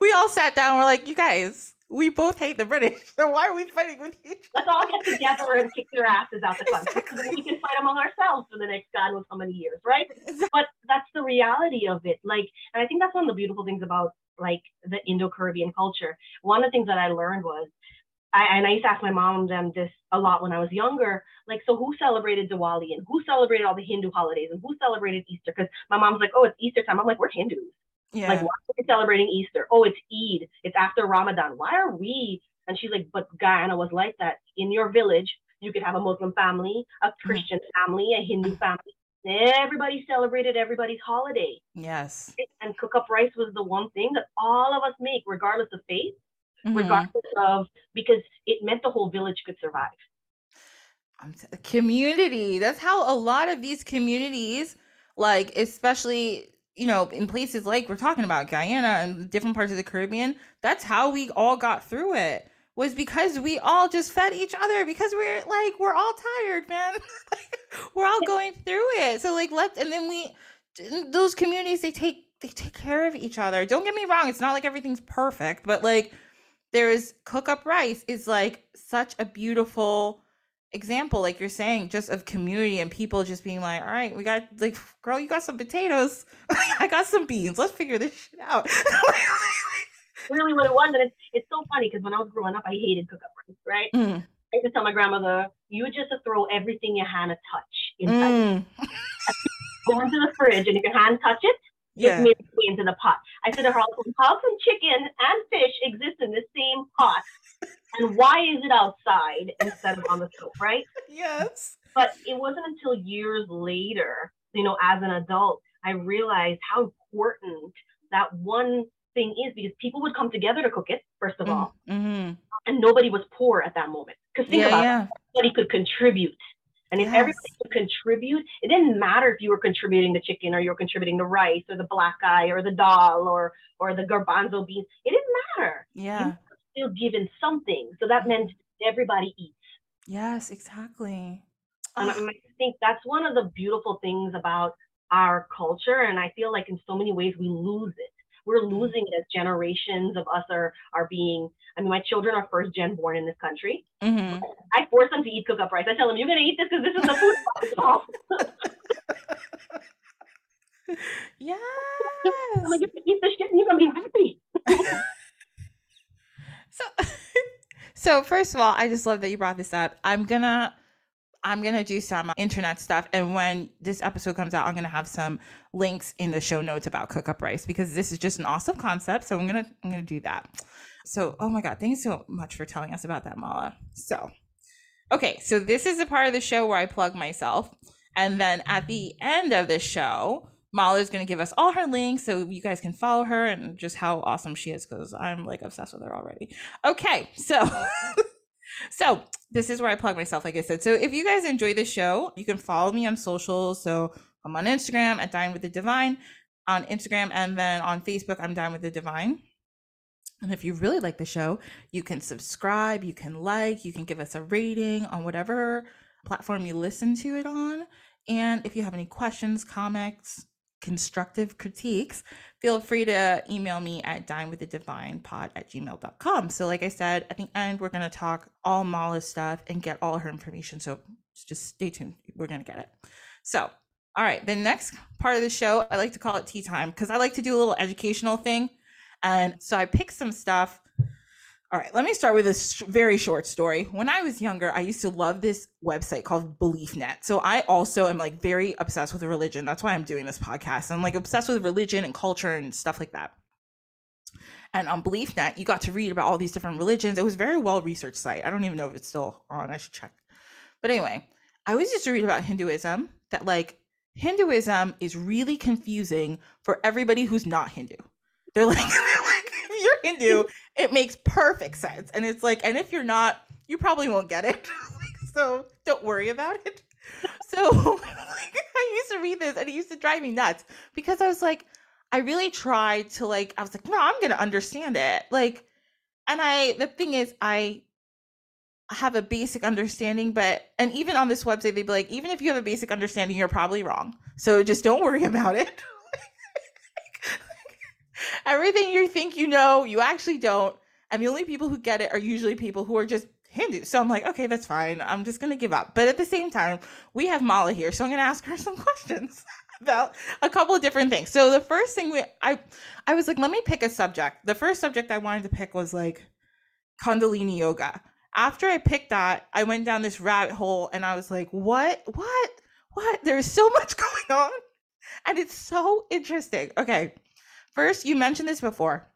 We all sat down. We're like, you guys, we both hate the British. So why are we fighting with each other? Let's all get together and kick their asses out the country. Exactly. So we can fight among ourselves for the next God knows how many years, right? Exactly. But that's the reality of it. Like, and I think that's one of the beautiful things about like the Indo-Caribbean culture. One of the things that I learned was, I, and I used to ask my mom and them this a lot when I was younger, like, so who celebrated Diwali and who celebrated all the Hindu holidays and who celebrated Easter? Because my mom's like, oh, it's Easter time. I'm like, we're Hindus. Yeah. Like, why are we celebrating Easter? Oh, it's Eid. It's after Ramadan. Why are we? And she's like, but Guyana was like that. In your village, you could have a Muslim family, a Christian family, a Hindu family. Everybody celebrated everybody's holiday. Yes. And cook-up rice was the one thing that all of us make, regardless of faith, mm-hmm. regardless of, because it meant the whole village could survive. Community. That's how a lot of these communities, like, especially, you know, in places like we're talking about Guyana and different parts of the Caribbean, that's how we all got through it, was because we all just fed each other, because we're like, we're all tired, man. We're all going through it. So like, let's, and then we, those communities, they take, they take care of each other. Don't get me wrong. It's not like everything's perfect, but like there is cook-up rice is like such a beautiful example, like you're saying, just of community and people just being like, all right, we got, like, girl, you got some potatoes, I got some beans, let's figure this shit out. Really what it was. And it's, it's so funny because when I was growing up, I hated cook-up rice, right? Mm. I used to tell my grandmother, you just throw everything your hand a touch inside. Mm. Go into the fridge and if your hand touch it, yeah. it made its way into the pot. I said to her, how can chicken and fish exist in the same pot? And why is it outside instead of on the stove, right? Yes. But it wasn't until years later, you know, as an adult, I realized how important that one thing is, because people would come together to cook it, first of mm-hmm. all, and nobody was poor at that moment. Because think yeah, about yeah. it, everybody could contribute. And if yes. everybody could contribute, it didn't matter if you were contributing the chicken or you were contributing the rice or the black eye or the dal or or the garbanzo beans. It didn't matter. Yeah. You still given something. So that meant everybody eats. Yes, exactly. And I think that's one of the beautiful things about our culture. And I feel like in so many ways we lose it. We're losing it as generations of us are are being, I mean, my children are first gen born in this country. Mm-hmm. I force them to eat cook-up rice. I tell them, you're going to eat this because this is the food. Of yes. I'm like, you can eat this shit and you're going to be happy. So, so first of all, I just love that you brought this up. I'm going to, I'm going to do some internet stuff. And when this episode comes out, I'm going to have some links in the show notes about cook-up rice, because this is just an awesome concept. So I'm going to, I'm going to do that. So, oh my God, thanks so much for telling us about that, Mala. So, okay. So this is a part of the show where I plug myself. And then at the end of the show, Mala is going to give us all her links so you guys can follow her and just how awesome she is, because I'm like obsessed with her already. Okay. So, so this is where I plug myself, like I said. So if you guys enjoy the show, you can follow me on social. So I'm on Instagram at Dine with the Divine on Instagram. And then on Facebook, I'm Dine with the Divine. And if you really like the show, you can subscribe, you can like, you can give us a rating on whatever platform you listen to it on. And if you have any questions, comments, constructive critiques, feel free to email me at dinewiththedivinepod at gmail dot com. So like I said, at the end, we're going to talk all Mala stuff and get all her information. So just stay tuned. We're going to get it. So, all right. The next part of the show, I like to call it tea time because I like to do a little educational thing. And so I picked some stuff. All right, let me start with a very short story. When I was younger, I used to love this website called BeliefNet. So I also am like very obsessed with religion. That's why I'm doing this podcast. I'm like obsessed with religion and culture and stuff like that. And on BeliefNet, you got to read about all these different religions. It was a very well-researched site. I don't even know if it's still on. I should check. But anyway, I always used to read about Hinduism, that like Hinduism is really confusing for everybody who's not Hindu. They're like, they're like, if you're Hindu, it makes perfect sense. And it's like, and if you're not, you probably won't get it. Like, so don't worry about it. So like, I used to read this and it used to drive me nuts because I was like, I really tried to like, I was like, no, I'm going to understand it. Like, and I, the thing is, I have a basic understanding, but, and even on this website, they'd be like, even if you have a basic understanding, you're probably wrong. So just don't worry about it. Everything you think you know, you actually don't. And the only people who get it are usually people who are just Hindu. So I'm like, okay, that's fine. I'm just going to give up. But at the same time, we have Mala here. So I'm going to ask her some questions about a couple of different things. So the first thing we, I, I was like, let me pick a subject. The first subject I wanted to pick was like Kundalini Yoga. After I picked that, I went down this rabbit hole and I was like, what, what, what? There's so much going on. And it's so interesting. Okay. First, you mentioned this before.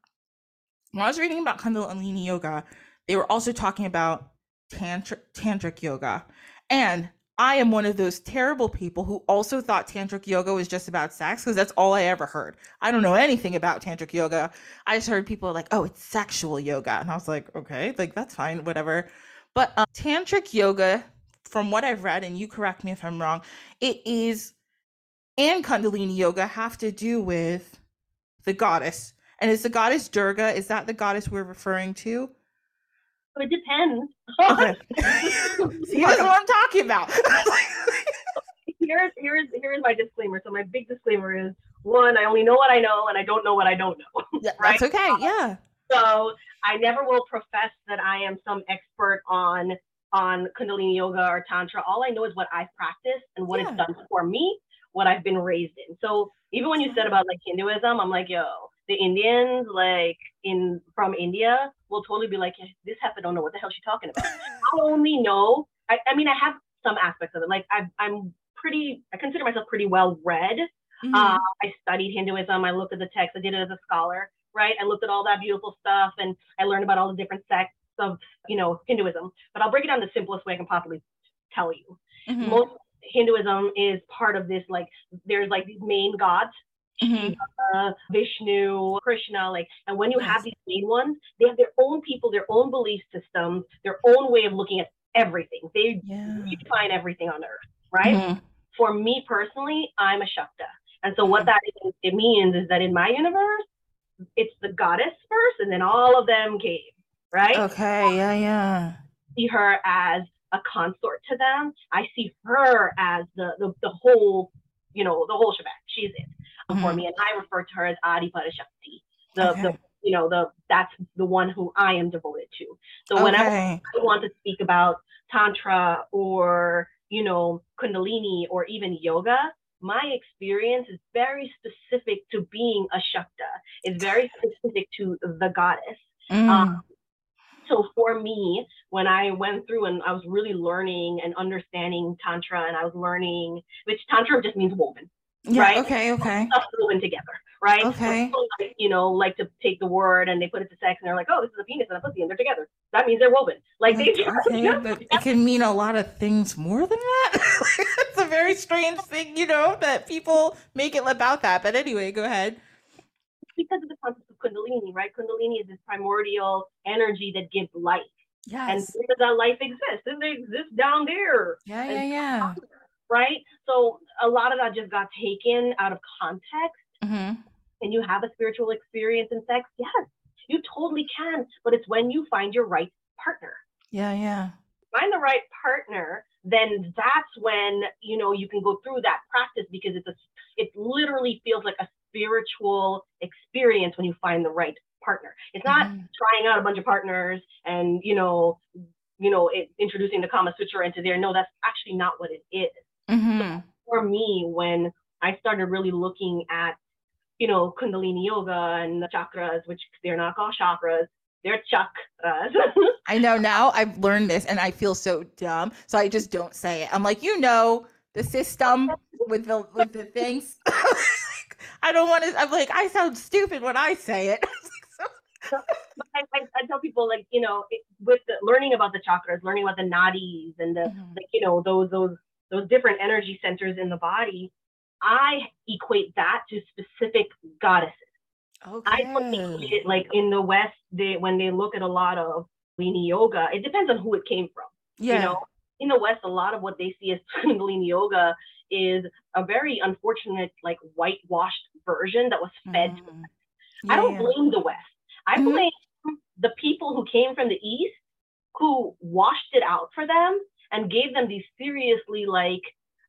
When I was reading about Kundalini Yoga, they were also talking about tantric, tantric yoga. And I am one of those terrible people who also thought tantric yoga was just about sex because that's all I ever heard. I don't know anything about tantric yoga. I just heard people like, oh, it's sexual yoga. And I was like, okay, like that's fine, whatever. But um, tantric yoga, from what I've read, and you correct me if I'm wrong, it is, and Kundalini Yoga have to do with the goddess. And is the goddess Durga? Is that the goddess we're referring to? It depends. Okay. See, that's what I'm talking about. here's here's here's my disclaimer. So my big disclaimer is, one, I only know what I know, and I don't know what I don't know. Yeah, right? That's okay. Yeah. So I never will profess that I am some expert on on Kundalini Yoga or Tantra. All I know is what I've practiced and what yeah. it's done for me, what I've been raised in. So even when you said about like Hinduism, I'm like, yo, the Indians like in from India will totally be like, this heifer don't know what the hell she's talking about. I only know, I, I mean, I have some aspects of it. Like I, I'm pretty, I consider myself pretty well read. Mm-hmm. Uh, I studied Hinduism. I looked at the text. I did it as a scholar, right? I looked at all that beautiful stuff and I learned about all the different sects of, you know, Hinduism. But I'll break it down the simplest way I can possibly tell you. Mm-hmm. Most Hinduism is part of this, like there's like these main gods, mm-hmm. Shiva, Vishnu, Krishna, like, and when you yes. have these main ones, they have their own people, their own belief systems, their own way of looking at everything. They yeah. define everything on earth, right? Mm-hmm. For me personally, I'm a Shakta. And so what mm-hmm. that is, it means is that in my universe, it's the goddess first and then all of them came, right? Okay, yeah, yeah. See her as a consort to them. I see her as the the, the whole, you know, the whole shebang. She's it mm-hmm. for me, and I refer to her as Adi Parashakti. The, okay. the you know the that's the one who I am devoted to. So okay. whenever I want to speak about Tantra or you know Kundalini or even yoga, my experience is very specific to being a Shakta. It's very specific to the goddess. Mm. Um, So for me, when I went through and I was really learning and understanding Tantra, and I was learning, which Tantra just means woven, yeah, right? Okay, okay. Stuff woven together, right? Okay. People, like, you know, like to take the word and they put it to sex and they're like, oh, this is a penis and a pussy and they're together. That means they're woven. Like okay, they do. Okay, you know? But it can mean a lot of things more than that. It's a very strange thing, you know, that people make it about that. But anyway, go ahead. Because of the concept of Kundalini, right? Kundalini is this primordial energy that gives life. Yes. And where does that life exist? Doesn't it exist down there? Yeah, yeah, yeah. There, right? So a lot of that just got taken out of context. Mm-hmm. And you have a spiritual experience in sex? Yes, you totally can. But it's when you find your right partner. Yeah, yeah. Find the right partner then that's when, you know, you can go through that practice, because it's a, it literally feels like a spiritual experience when you find the right partner. It's not mm-hmm. trying out a bunch of partners and, you know, you know, it, introducing the Kama Sutra into there. No, that's actually not what it is. Mm-hmm. So for me, when I started really looking at, you know, Kundalini Yoga and the chakras, which they're not called chakras, they're chakras. I know now I've learned this and I feel so dumb. So I just don't say it. I'm like, you know, the system with the with the things. I don't want to, I'm like, I sound stupid when I say it. So, I, I tell people, like, you know, it, with the, learning about the chakras, learning about the nadis and the, mm-hmm. like, you know, those those those different energy centers in the body, I equate that to specific goddesses. Okay. I equate it, like, in the West, they, when they look at a lot of Kundalini Yoga, it depends on who it came from. Yeah. You know, in the West, a lot of what they see as Kundalini Yoga is a very unfortunate, like, whitewashed version that was fed mm. to the West. Yeah. I don't blame the West. I blame mm-hmm. the people who came from the East, who washed it out for them and gave them these seriously, like,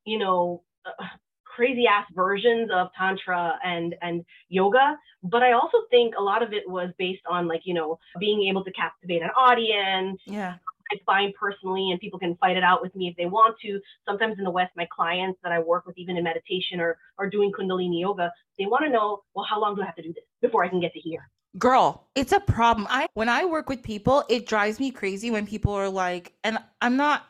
you know, uh, crazy ass versions of Tantra and, and yoga. But I also think a lot of it was based on, like, you know, being able to captivate an audience. Yeah. I find personally, and people can fight it out with me if they want to, sometimes in the West, my clients that I work with, even in meditation or, or doing Kundalini Yoga, they want to know, well, how long do I have to do this before I can get to here? Girl, it's a problem. I, when I work with people, it drives me crazy when people are like, and I'm not,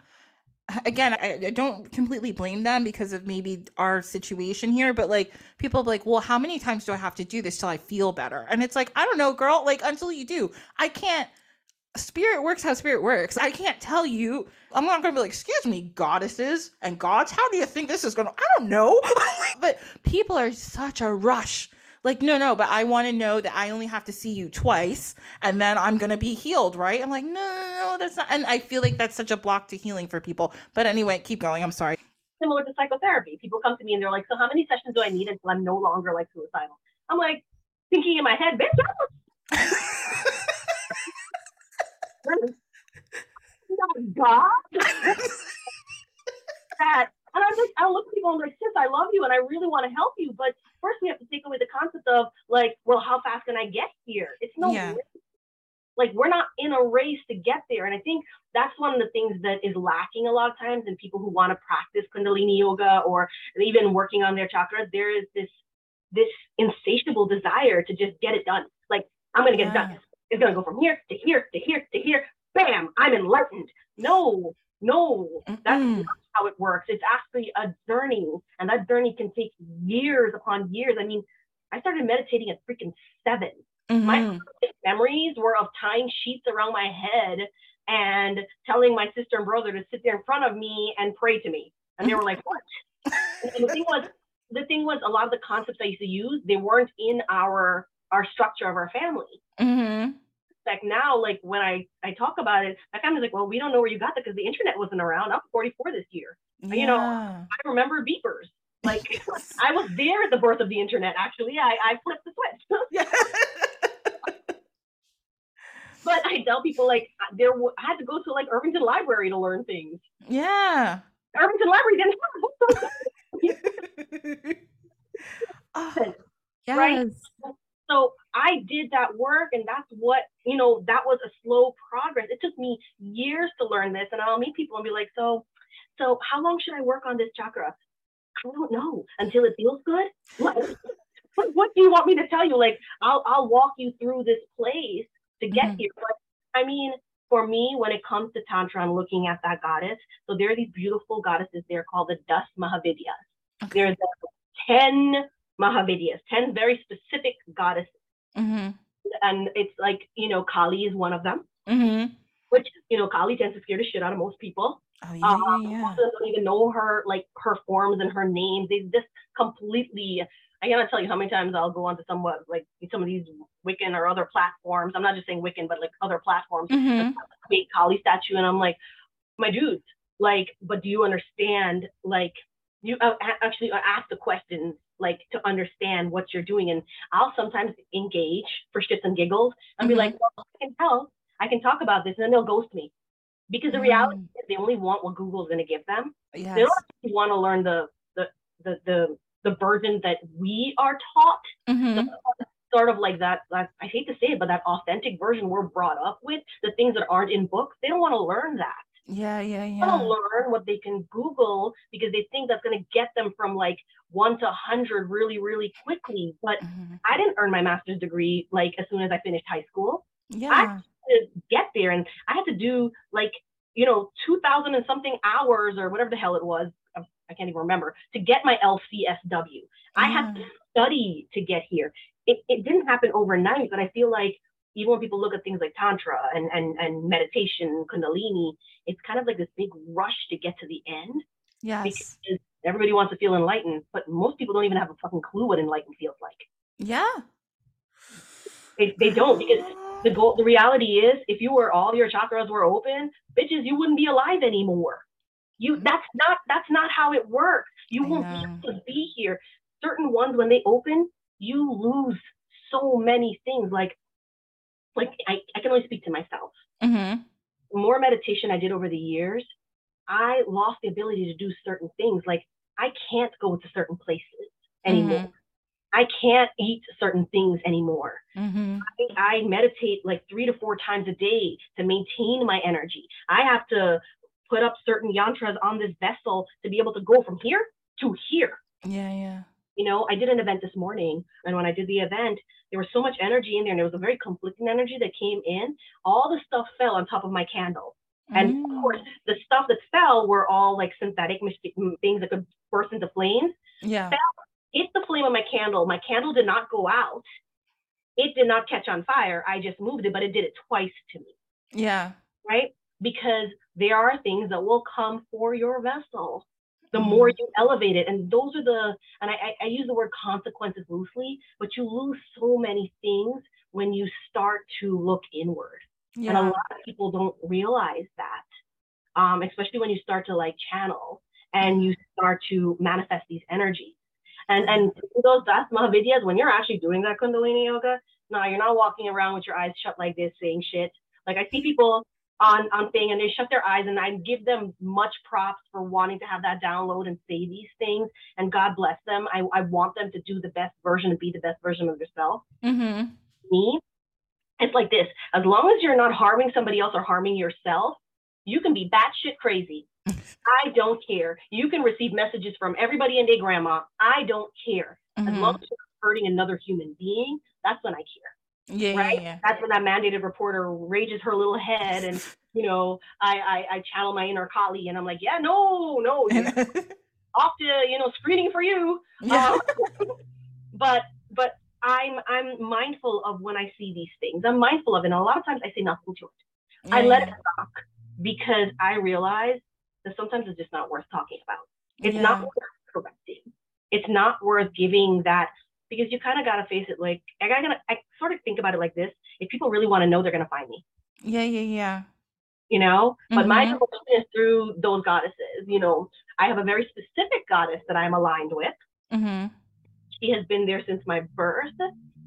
again, I, I don't completely blame them because of maybe our situation here, but like people are like, well, how many times do I have to do this till I feel better? And it's like, I don't know, girl, like until you do, I can't. Spirit works how spirit works. I can't tell you. I'm not going to be like, excuse me, goddesses and gods, how do you think this is going to, I don't know. But people are such a rush. Like, no, no, but I want to know that I only have to see you twice and then I'm going to be healed, right? I'm like, no, no, no, that's not. And I feel like that's such a block to healing for people. But anyway, keep going. I'm sorry. Similar to psychotherapy. People come to me and they're like, so how many sessions do I need until I'm no longer like suicidal? I'm like thinking in my head, bitch. Not God. That. And I'm like, I look at people and I'm like, sis, I love you and I really want to help you, but first we have to take away the concept of like, well, how fast can I get here? It's no yeah. race. Like, we're not in a race to get there. And I think that's one of the things that is lacking a lot of times in people who want to practice Kundalini Yoga or even working on their chakras. There is this this insatiable desire to just get it done. Like, I'm gonna get yeah. it done. It's gonna go from here to here to here to here. Bam! I'm enlightened. No, no, that's mm-hmm. not how it works. It's actually a journey, and that journey can take years upon years. I mean, I started meditating at freaking seven. Mm-hmm. My memories were of tying sheets around my head and telling my sister and brother to sit there in front of me and pray to me, and they were like, "What?" And the thing was, the thing was, a lot of the concepts I used to use, they weren't in our our structure of our family. Mm-hmm. Like now, like when I, I talk about it, my family's like, well, we don't know where you got that because the internet wasn't around. I'm forty-four this year. Yeah. You know, I remember beepers. Like yes. I was there at the birth of the internet, actually. I, I flipped the switch. Yeah. But I tell people, like, there w- I had to go to like Irvington Library to learn things. Yeah. Irvington Library didn't have oh, yes. Right? So I did that work, and that's what, you know, that was a slow progress. It took me years to learn this, and I'll meet people and be like, so, so how long should I work on this chakra? I don't know, until it feels good. What, what, what do you want me to tell you? Like, I'll, I'll walk you through this place to get mm-hmm. here. But I mean, for me, when it comes to Tantra and looking at that goddess, so there are these beautiful goddesses. They're called the Das Mahavidyas. Okay. There's ten Mahavidyas, ten very specific goddesses. Mm-hmm. And it's like, you know, Kali is one of them, mm-hmm. which, you know, Kali tends to scare the shit out of most people. Oh, yeah, um, yeah. Most of them don't even know her, like her forms and her names. They just completely, I cannot tell you how many times I'll go onto some, like some of these Wiccan or other platforms. I'm not just saying Wiccan, but like other platforms. Mm-hmm. Like, create Kali statue. And I'm like, my dudes, like, but do you understand, like, you uh, actually ask the question, like, to understand what you're doing. And I'll sometimes engage for shits and giggles and mm-hmm. be like, well, I can tell, I can talk about this, and then they'll ghost me. Because the mm-hmm. reality is they only want what Google's going to give them. Yes. They don't actually want to learn the the the the, the version that we are taught. Mm-hmm. the, sort of like that, that, I hate to say it, but that authentic version we're brought up with, the things that aren't in books, they don't want to learn that. Yeah, yeah, yeah. They want to learn what they can Google because they think that's going to get them from like one to a hundred really, really quickly. But mm-hmm. I didn't earn my master's degree like as soon as I finished high school. Yeah. I had to get there and I had to do like, you know, two thousand and something hours or whatever the hell it was. I can't even remember to get my L C S W. Yeah. I had to study to get here. It, it didn't happen overnight, but I feel like even when people look at things like Tantra and, and, and meditation, Kundalini, it's kind of like this big rush to get to the end. Yes. Because everybody wants to feel enlightened, but most people don't even have a fucking clue what enlightened feels like. Yeah. They, they don't, because the goal, the reality is if you were, all your chakras were open, bitches, you wouldn't be alive anymore. You, that's not, that's not how it works. You I won't know. Be able to be here. Certain ones, when they open, you lose so many things. Like, like I, I can only speak to myself. Mm-hmm. The more meditation I did over the years, I lost the ability to do certain things. Like I can't go to certain places anymore. Mm-hmm. I can't eat certain things anymore. Mm-hmm. I, I meditate like three to four times a day to maintain my energy. I have to put up certain yantras on this vessel to be able to go from here to here. Yeah, yeah. You know, I did an event this morning, and when I did the event, there was so much energy in there, and there was a very conflicting energy that came in. All the stuff fell on top of my candle. And mm. of course, the stuff that fell were all like synthetic mis- things that could burst into flames. Yeah. Fell, hit the flame of my candle. My candle did not go out. It did not catch on fire. I just moved it, but it did it twice to me. Yeah. Right? Because there are things that will come for your vessel the more you elevate it. And those are the, and I, I use the word consequences loosely, but you lose so many things when you start to look inward. Yeah. And a lot of people don't realize that, um, especially when you start to like channel and you start to manifest these energies. And and those Das Mahavidyas, when you're actually doing that Kundalini yoga, no, you're not walking around with your eyes shut like this saying shit. Like I see people on on thing and they shut their eyes, and I give them much props for wanting to have that download and say these things, and God bless them. I, I want them to do the best version and be the best version of yourself. Mm-hmm. Me, it's like this: as long as you're not harming somebody else or harming yourself, you can be batshit crazy. I don't care. You can receive messages from everybody and their grandma. I don't care. Mm-hmm. As long as you're hurting another human being, that's when I care. Yeah, right. Yeah, yeah. That's when that mandated reporter rages her little head, and you know, I, I I channel my inner Kali, and I'm like, yeah, no, no, off to you know screening for you. Yeah. Um, but but I'm I'm mindful of when I see these things. I'm mindful of it. And a lot of times I say nothing to it. Yeah, I let yeah. it talk because I realize that sometimes it's just not worth talking about. It's yeah. not worth correcting. It's not worth giving that. Because you kind of got to face it like, I gotta, I sort of think about it like this. If people really want to know, they're going to find me. Yeah, yeah, yeah. You know? Mm-hmm. But my devotion is through those goddesses. You know, I have a very specific goddess that I'm aligned with. Mm-hmm. She has been there since my birth.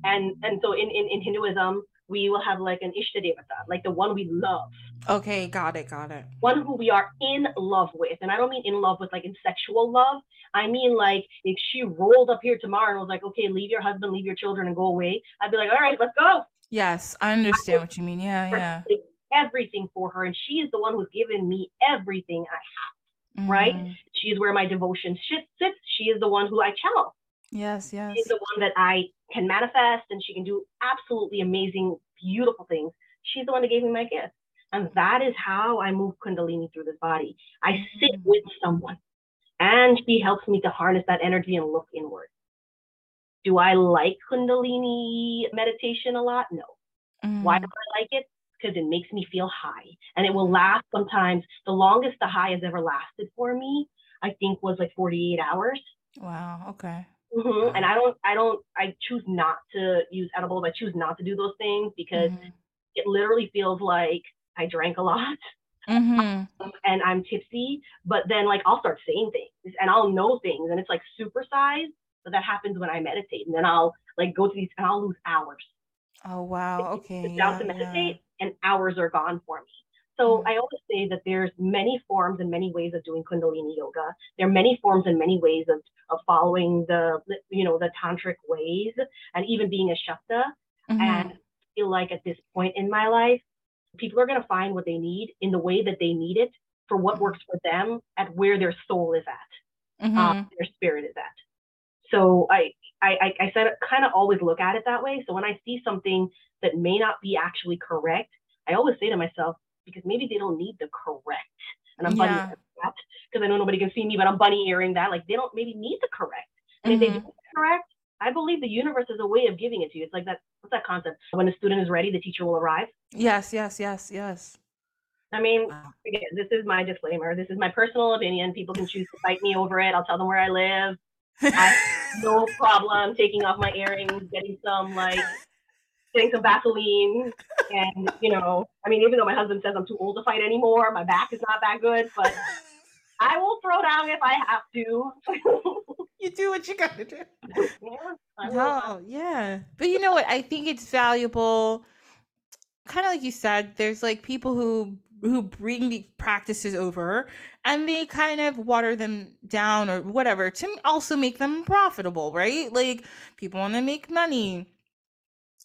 And and so in, in, in Hinduism, we will have like an Ishtadevata, like the one we love. Okay, got it, got it. One who we are in love with. And I don't mean in love with like in sexual love. I mean, like, if she rolled up here tomorrow and was like, okay, leave your husband, leave your children and go away, I'd be like, all right, let's go. Yes, I understand I what you mean. Yeah, yeah. Everything for her. And she is the one who's given me everything I have, mm-hmm. right? She is where my devotion sits. She is the one who I channel. Yes, yes. She's the one that I can manifest, and she can do absolutely amazing, beautiful things. She's the one that gave me my gift. And that is how I move Kundalini through this body. I mm-hmm. sit with someone. And she helps me to harness that energy and look inward. Do I like Kundalini meditation a lot? No. Mm. Why do I like it? Because it makes me feel high. And it will last sometimes. The longest the high has ever lasted for me, I think, was like forty-eight hours. Wow. Okay. Mm-hmm. And I don't, I don't, I choose not to use edibles. I choose not to do those things because mm. it literally feels like I drank a lot. Mm-hmm. Um, and I'm tipsy, but then like I'll start saying things and I'll know things, and it's like supersized. But that happens when I meditate, and then I'll like go to these and I'll lose hours. Oh wow! Okay. It's down yeah, to meditate, yeah. and hours are gone for me. So I always say that there's many forms and many ways of doing Kundalini Yoga. There are many forms and many ways of, of following the, you know, the Tantric ways and even being a Shakta. Mm-hmm. And I feel like at this point in my life, people are going to find what they need in the way that they need it for what works for them at where their soul is at, mm-hmm. um, their spirit is at. So I, I, I said, kind of always look at it that way. So when I see something that may not be actually correct, I always say to myself, because maybe they don't need the correct. And I'm bunny earing that because I know nobody can see me, but I'm bunny earing that. Like they don't maybe need the correct. And mm-hmm. if they do correct, I believe the universe is a way of giving it to you. It's like that, what's that concept? When a student is ready, the teacher will arrive. Yes, yes, yes, yes. I mean, wow. Again, this is my disclaimer. This is my personal opinion. People can choose to fight me over it. I'll tell them where I live. I have no problem taking off my earrings, getting some like, getting some Vaseline. And, you know, I mean, even though my husband says I'm too old to fight anymore, my back is not that good, but I will throw down if I have to. You do what you gotta do. Yeah, no, yeah. But you know what? I think it's valuable. Kind of like you said, there's like people who who bring the practices over and they kind of water them down or whatever to also make them profitable, right? Like people want to make money.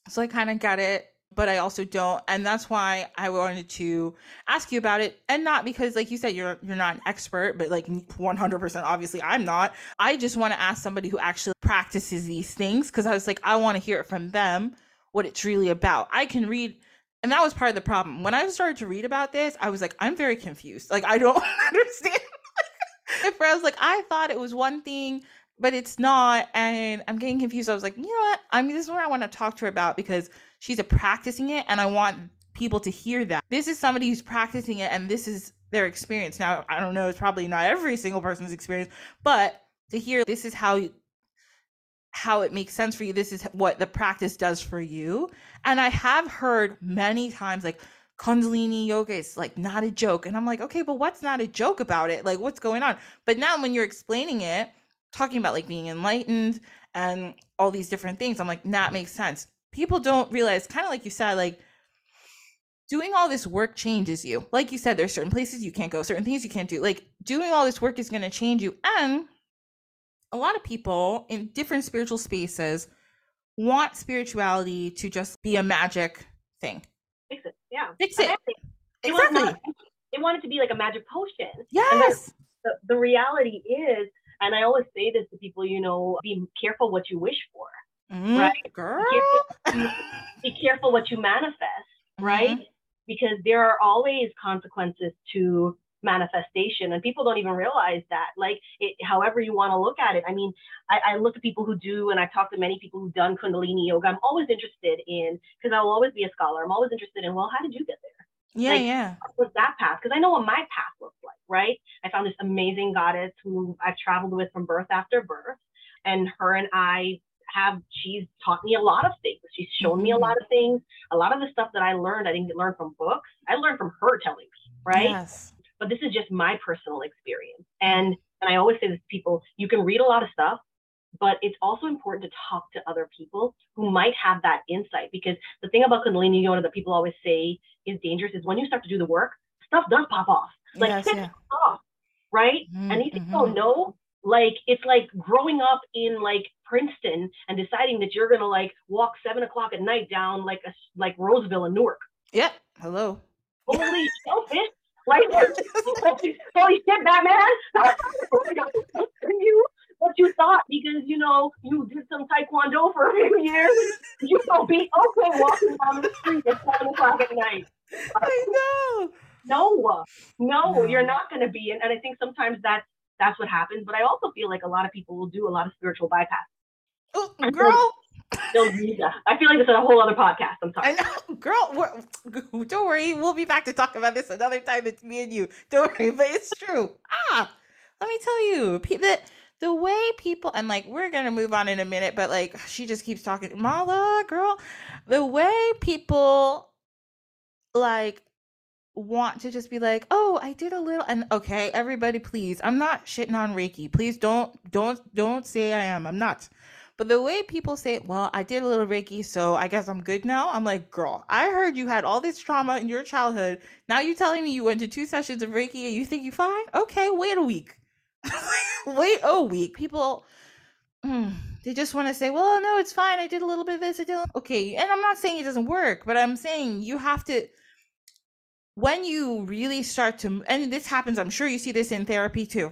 So I kind of get it, but I also don't. And that's why I wanted to ask you about it. And not because, like you said, you're you're not an expert, but like one hundred percent, obviously I'm not. I just want to ask somebody who actually practices these things because I was like, I want to hear it from them, what it's really about. I can read. And that was part of the problem. When I started to read about this, I was like, I'm very confused. Like, I don't understand. At first, I was like, I thought it was one thing, but it's not. And I'm getting confused. I was like, you know what? I mean, this is what I want to talk to her about because she's a practicing it. And I want people to hear that. This is somebody who's practicing it and this is their experience. Now, I don't know. It's probably not every single person's experience, but to hear this is how you, how it makes sense for you. This is what the practice does for you. And I have heard many times like Kundalini Yoga is like not a joke. And I'm like, okay, but what's not a joke about it? Like what's going on? But now when you're explaining it, talking about like being enlightened and all these different things, I'm like, that makes sense. People don't realize, kind of like you said, like doing all this work changes you. Like you said, there's certain places you can't go, certain things you can't do. Like doing all this work is going to change you. And a lot of people in different spiritual spaces want spirituality to just be a magic thing. Fix it. Yeah. Fix it. They exactly. Want it, they want it to be like a magic potion. Yes. The, the reality is, and I always say this to people, you know, be careful what you wish for, mm, right? Girl. Be careful, be careful what you manifest, mm-hmm. right? Because there are always consequences to manifestation and people don't even realize that, like it, however you want to look at it. I mean, I, I look at people who do, and I've talked to many people who've done Kundalini Yoga. I'm always interested in, because I'll always be a scholar. I'm always interested in, well, how did you get there? Yeah, like, yeah. What was that path? Because I know what my path looks like, right? I found this amazing goddess who I've traveled with from birth after birth, and her and I have, she's taught me a lot of things. She's shown mm-hmm. me a lot of things. A lot of the stuff that I learned, I didn't learn from books. I learned from her telling me, right? Yes. But this is just my personal experience. And and I always say this to people, you can read a lot of stuff, but it's also important to talk to other people who might have that insight. Because the thing about Kundalini Yoga that people always say is dangerous is when you start to do the work, stuff does pop off. Like, yes, yeah. pop off, right? Mm-hmm, and these people mm-hmm. don't know. Like, it's like growing up in like Princeton and deciding that you're going to like walk seven o'clock at night down like a, like Roseville and Newark. Yeah. Hello. Holy shellfish. Like, holy shit, Batman. You, what you thought, because, you know, you did some Taekwondo for a few years, you don't be okay walking down the street at seven o'clock at night. Uh, I know. No, no, no, you're not going to be. And, and I think sometimes that's, that's what happens. But I also feel like a lot of people will do a lot of spiritual bypass. Oh, girl. I feel like this is a whole other podcast. I'm sorry. I know, girl. Don't worry, we'll be back to talk about this another time. It's me and you. Don't worry, but it's true. Ah, let me tell you, the the way people, and like we're gonna move on in a minute, but like she just keeps talking, Mala, girl. The way people like want to just be like, oh, I did a little, and okay, everybody, please. I'm not shitting on Reiki. Please don't, don't, don't say I am. I'm not. But the way people say, well, I did a little Reiki, so I guess I'm good now. I'm like, girl, I heard you had all this trauma in your childhood. Now you're telling me you went to two sessions of Reiki and you think you're fine? Okay, wait a week. Wait a week. People, mm, they just want to say, well, no, it's fine. I did a little bit of this. I did a okay. And I'm not saying it doesn't work, but I'm saying you have to, when you really start to, and this happens, I'm sure you see this in therapy too.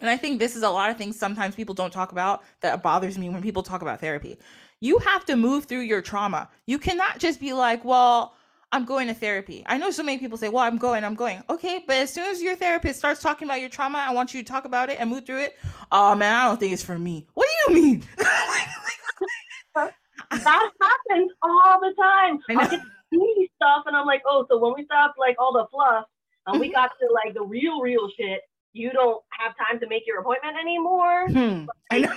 And I think this is a lot of things sometimes people don't talk about that bothers me when people talk about therapy. You have to move through your trauma. You cannot just be like, well, I'm going to therapy. I know so many people say, well, I'm going, I'm going. Okay, but as soon as your therapist starts talking about your trauma, I want you to talk about it and move through it. Oh man, I don't think it's for me. What do you mean? That happens all the time. I, I get to see stuff and I'm like, oh, so when we stop like all the fluff and we got to like the real, real shit, you don't have time to make your appointment anymore. Hmm. I know.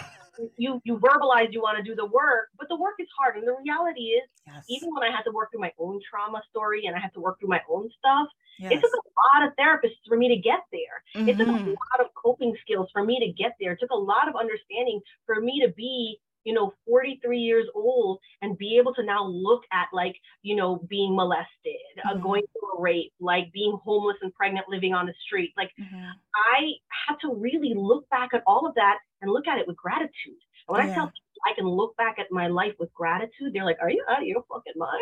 You you verbalize you want to do the work, but the work is hard. And the reality is, yes. Even when I had to work through my own trauma story and I had to work through my own stuff, yes. It took a lot of therapists for me to get there. Mm-hmm. It took a lot of coping skills for me to get there. It took a lot of understanding for me to be, you know, forty-three years old and be able to now look at like, you know, being molested, mm-hmm. uh, going through a rape, like being homeless and pregnant, living on the street. Like mm-hmm. I had to really look back at all of that and look at it with gratitude. And when yeah. I tell people I can look back at my life with gratitude, they're like, are you out of your fucking mind?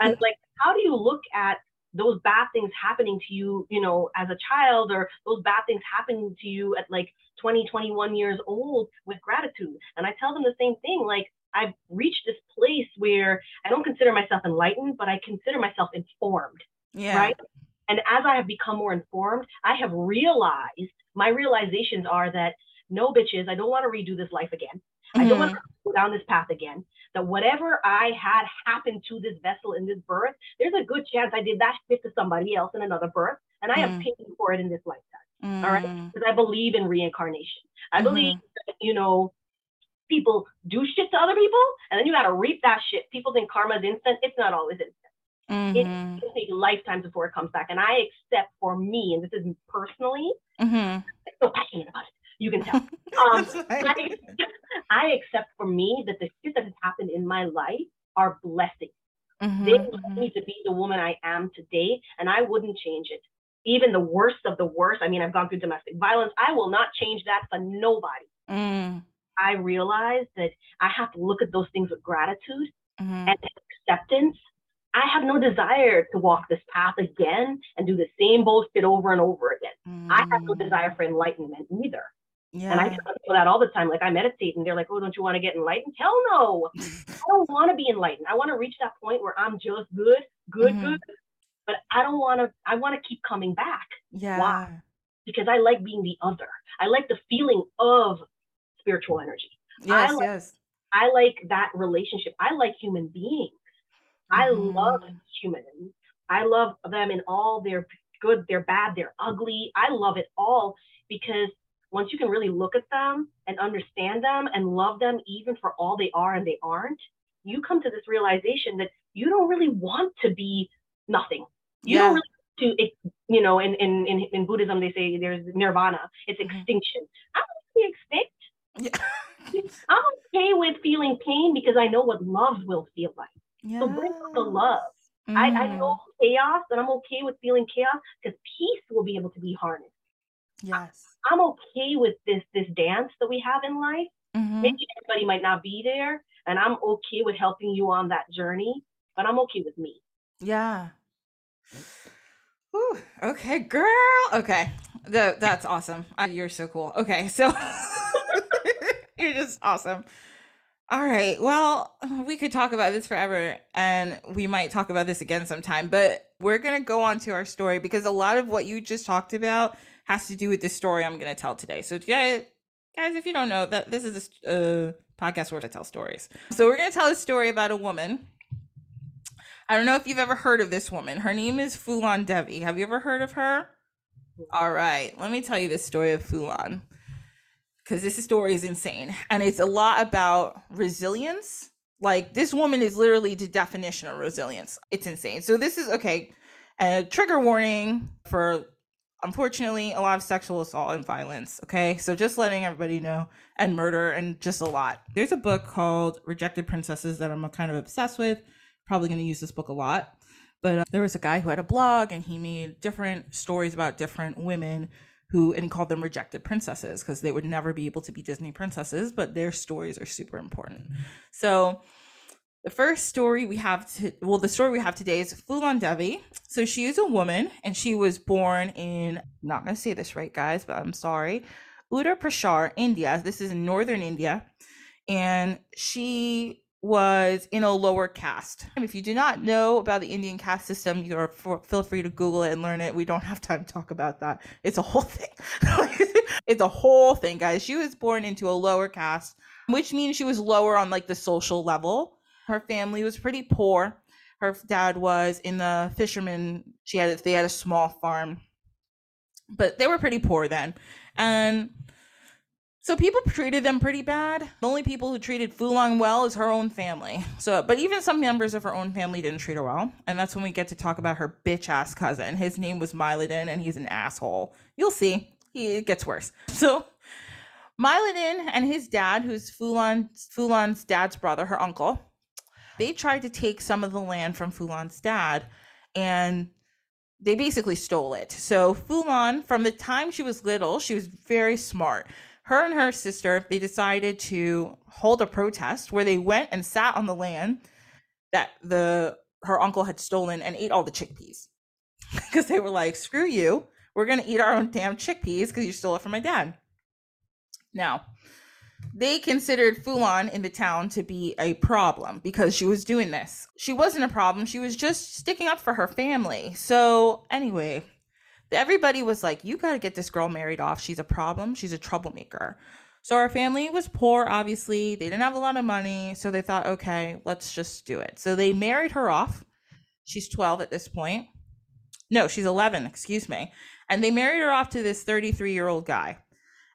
And like, how do you look at those bad things happening to you, you know, as a child, or those bad things happening to you at like twenty, twenty-one years old with gratitude? And I tell them the same thing. Like, I've reached this place where I don't consider myself enlightened, but I consider myself informed. Yeah. Right. And as I have become more informed, I have realized, my realizations are that no, bitches, I don't want to redo this life again. Mm-hmm. I don't want to go down this path again. That whatever I had happened to this vessel in this birth, there's a good chance I did that shit to somebody else in another birth. And I mm-hmm. am paying for it in this lifetime. Mm-hmm. All right. Because I believe in reincarnation. I mm-hmm. believe that, you know, people do shit to other people and then you got to reap that shit. People think karma is instant. It's not always instant. Mm-hmm. It takes lifetimes before it comes back. And I accept for me, and this is personally, mm-hmm. I'm so passionate about it. You can tell. Um, I, I accept for me that the shit that has happened in my life are blessings. Mm-hmm, they mm-hmm. led me to be the woman I am today, and I wouldn't change it. Even the worst of the worst. I mean, I've gone through domestic violence. I will not change that for nobody. Mm. I realized that I have to look at those things with gratitude mm-hmm. and acceptance. I have no desire to walk this path again and do the same bullshit over and over again. Mm. I have no desire for enlightenment either. Yeah. And I tell people that all the time. Like, I meditate and they're like, oh, don't you want to get enlightened? Hell no. I don't want to be enlightened. I want to reach that point where I'm just good, good, mm-hmm. good. But I don't want to, I want to keep coming back. Yeah. Why? Because I like being the other. I like the feeling of spiritual energy. Yes, I like, yes. I like that relationship. I like human beings. Mm-hmm. I love humans. I love them in all their good, their bad, their ugly. I love it all because once you can really look at them and understand them and love them even for all they are and they aren't, you come to this realization that you don't really want to be nothing. You yeah. don't really want to, you know, in, in, in Buddhism, they say there's nirvana, it's mm-hmm. extinction. I don't want to be extinct. Yeah. I'm okay with feeling pain because I know what love will feel like. Yes. So bring up the love. Mm-hmm. I, I know chaos, and I'm okay with feeling chaos because peace will be able to be harnessed. Yes. I'm okay with this this dance that we have in life. Mm-hmm. Maybe everybody might not be there, and I'm okay with helping you on that journey, but I'm okay with me. Yeah. Ooh, okay, girl. Okay. The, that's awesome. Uh, you're so cool. Okay, so you're just awesome. All right. Well, we could talk about this forever, and we might talk about this again sometime, but we're going to go on to our story because a lot of what you just talked about has to do with this story I'm going to tell today. So guys, guys, if you don't know that this is a uh, podcast where I tell stories. So we're going to tell a story about a woman. I don't know if you've ever heard of this woman. Her name is Phoolan Devi. Have you ever heard of her? All right. Let me tell you this story of Phoolan, because this story is insane. And it's a lot about resilience. Like, this woman is literally the definition of resilience. It's insane. So this is okay. A trigger warning for unfortunately, a lot of sexual assault and violence. Okay, so just letting everybody know, and murder, and just a lot. There's a book called Rejected Princesses that I'm kind of obsessed with. Probably going to use this book a lot. But uh, there was a guy who had a blog, and he made different stories about different women who, and called them rejected princesses, because they would never be able to be Disney princesses, but their stories are super important. So the first story we have to, well, the story we have today is Phoolan Devi. So she is a woman, and she was born in, I'm not going to say this right, guys, but I'm sorry, Uttar Pradesh, India. This is in northern India. And she was in a lower caste. If you do not know about the Indian caste system, you are for, feel free to Google it and learn it. We don't have time to talk about that. It's a whole thing. It's a whole thing, guys. She was born into a lower caste, which means she was lower on like the social level. Her family was pretty poor. Her dad was in the fisherman. She had they had a small farm, but they were pretty poor then, and so people treated them pretty bad. The only people who treated Phoolan well is her own family. So, but even some members of her own family didn't treat her well. And that's when we get to talk about her bitch ass cousin. His name was Myladin, and he's an asshole. You'll see, he it gets worse. So Myladin and his dad, who's Phoolan, Phoolan's dad's brother, her uncle, they tried to take some of the land from Phoolan's dad, and they basically stole it. So Phoolan, from the time she was little, she was very smart. Her and her sister, they decided to hold a protest where they went and sat on the land that the her uncle had stolen and ate all the chickpeas. Because they were like, screw you, we're going to eat our own damn chickpeas because you stole it from my dad. Now, they considered Phoolan in the town to be a problem because she was doing this. She wasn't a problem. She was just sticking up for her family. So anyway, everybody was like, you got to get this girl married off. She's a problem. She's a troublemaker. So our family was poor, obviously. They didn't have a lot of money. So they thought, okay, let's just do it. So they married her off. She's twelve at this point. No, she's eleven, excuse me. And they married her off to this thirty-three-year-old guy.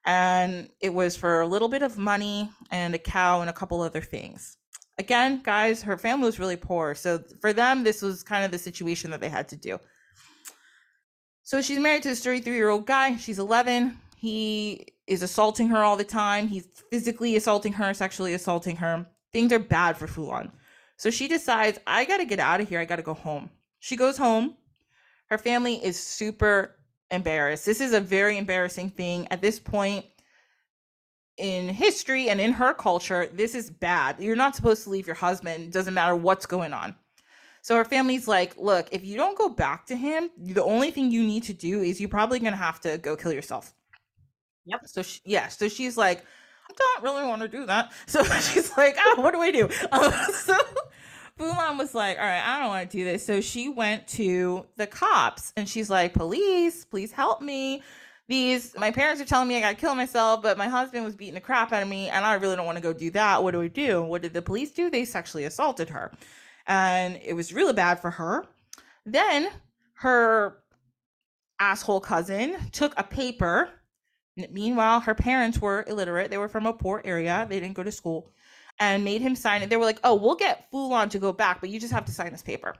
And it was for a little bit of money and a cow and a couple other things. Again, guys, her family was really poor. So for them, this was kind of the situation that they had to do. So she's married to this thirty-three-year-old guy. She's eleven. He is assaulting her all the time. He's physically assaulting her, sexually assaulting her. Things are bad for Phoolan. So she decides, I got to get out of here. I got to go home. She goes home. Her family is super embarrassed. This is a very embarrassing thing. At this point in history and in her culture, this is bad. You're not supposed to leave your husband. It doesn't matter what's going on. So her family's like, look, if you don't go back to him, the only thing you need to do is you're probably going to have to go kill yourself. Yep. So, she, yeah. So she's like, I don't really want to do that. So she's like, oh, what do I do? Um, so Phoolan was like, all right, I don't want to do this. So she went to the cops and she's like, police, please help me. These, my parents are telling me I got to kill myself, but my husband was beating the crap out of me and I really don't want to go do that. What do I do? What did the police do? They sexually assaulted her. And it was really bad for her. Then her asshole cousin took a paper. Meanwhile, her parents were illiterate. They were from a poor area. They didn't go to school, and made him sign it. They were like, oh, we'll get Phoolan to go back, but you just have to sign this paper.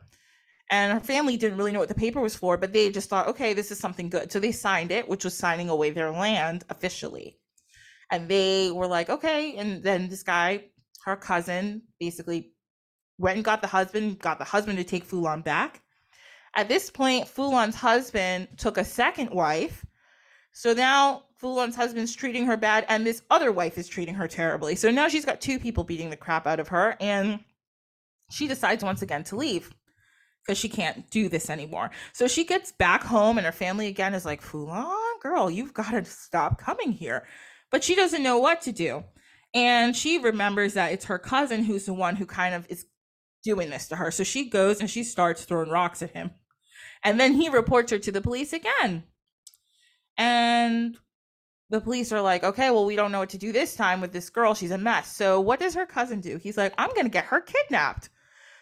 And her family didn't really know what the paper was for, but they just thought, okay, this is something good. So they signed it, which was signing away their land officially. And they were like, okay. And then this guy, her cousin, basically went and got the husband, got the husband to take Phoolan back. At this point, Phoolan's husband took a second wife. So now Phoolan's husband's treating her bad, and this other wife is treating her terribly. So now she's got two people beating the crap out of her, and she decides once again to leave because she can't do this anymore. So she gets back home, and her family again is like, Phoolan, girl, you've got to stop coming here. But she doesn't know what to do. And she remembers that it's her cousin who's the one who kind of is doing this to her. So she goes and she starts throwing rocks at him, and then he reports her to the police again. And the police are like, okay, well, we don't know what to do this time with this girl, she's a mess. So what does her cousin do? He's like, I'm gonna get her kidnapped.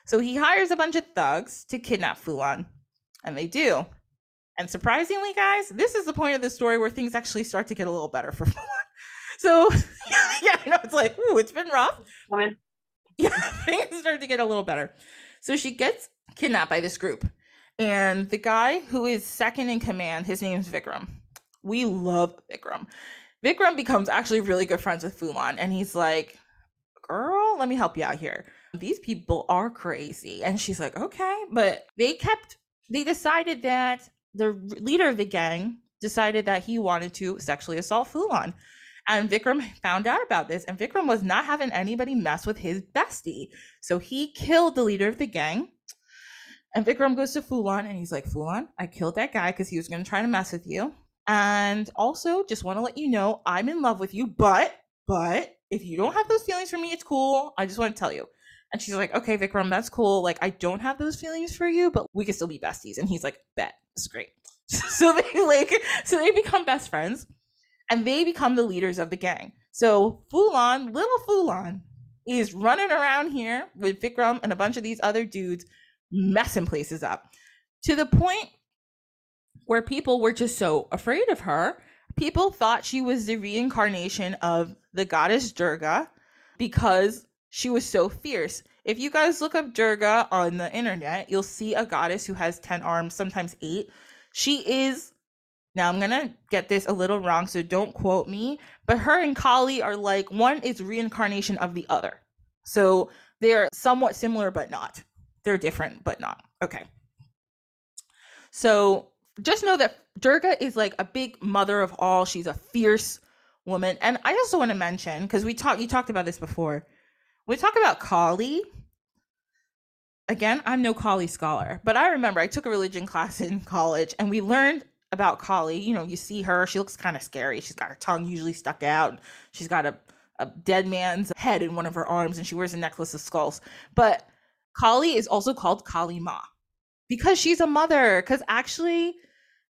So he hires a bunch of thugs to kidnap Phoolan, and they do. And surprisingly, guys, this is the point of the story where things actually start to get a little better for Phoolan. So yeah, I know, it's like, ooh, it's been rough. Woman. Yeah, things start to get a little better. So she gets kidnapped by this group, And the guy who is second in command, his name is Vikram. We love Vikram. Vikram becomes actually really good friends with Phoolan, and he's like, girl, let me help you out here. These people are crazy. And she's like, okay. But they kept, they decided that the leader of the gang decided that he wanted to sexually assault Phoolan. And Vikram found out about this, and Vikram was not having anybody mess with his bestie. So he killed the leader of the gang. And Vikram goes to Phoolan and he's like, Phoolan, I killed that guy because he was going to try to mess with you. And also just want to let you know, I'm in love with you, but, but if you don't have those feelings for me, it's cool. I just want to tell you. And she's like, okay, Vikram, that's cool. Like, I don't have those feelings for you, but we can still be besties. And he's like, bet, it's great. So they like, so they become best friends and they become the leaders of the gang. So Phoolan, little Phoolan is running around here with Vikram and a bunch of these other dudes messing places up to the point where people were just so afraid of her. People thought she was the reincarnation of the goddess Durga because she was so fierce. If you guys look up Durga on the internet, you'll see a goddess who has ten arms, sometimes eight. She is, now I'm gonna get this a little wrong, so don't quote me, but her and Kali are like, one is reincarnation of the other. So they're somewhat similar, but not. They're different, but not. Okay. So just know that Durga is like a big mother of all. She's a fierce woman. And I also want to mention, because we talked, you talked about this before. We talk about Kali. Again, I'm no Kali scholar, but I remember I took a religion class in college and we learned about Kali. You know, you see her, she looks kind of scary. She's got her tongue usually stuck out. She's got a, a dead man's head in one of her arms and she wears a necklace of skulls. But Kali is also called Kali Ma because she's a mother. Because actually,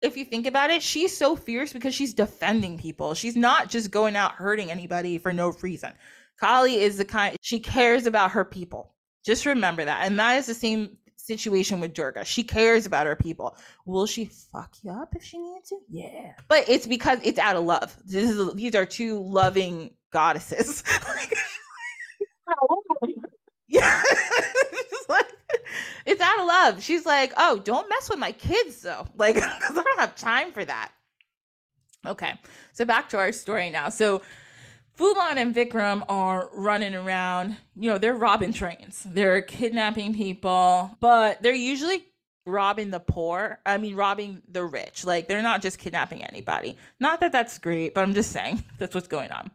if you think about it, she's so fierce because she's defending people. She's not just going out hurting anybody for no reason. Kali is the kind, she cares about her people. Just remember that. And that is the same situation with Durga. She cares about her people. Will she fuck you up if she needs to? Yeah. But it's because it's out of love. This is, these are two loving goddesses. Yeah. It's, like, it's out of love. She's like, oh, don't mess with my kids though, like, because I don't have time for that. Okay, so back to our story now. So Phoolan and Vikram are running around, you know, they're robbing trains, they're kidnapping people, but they're usually robbing the poor, I mean robbing the rich. Like, they're not just kidnapping anybody. Not that that's great, but I'm just saying that's what's going on.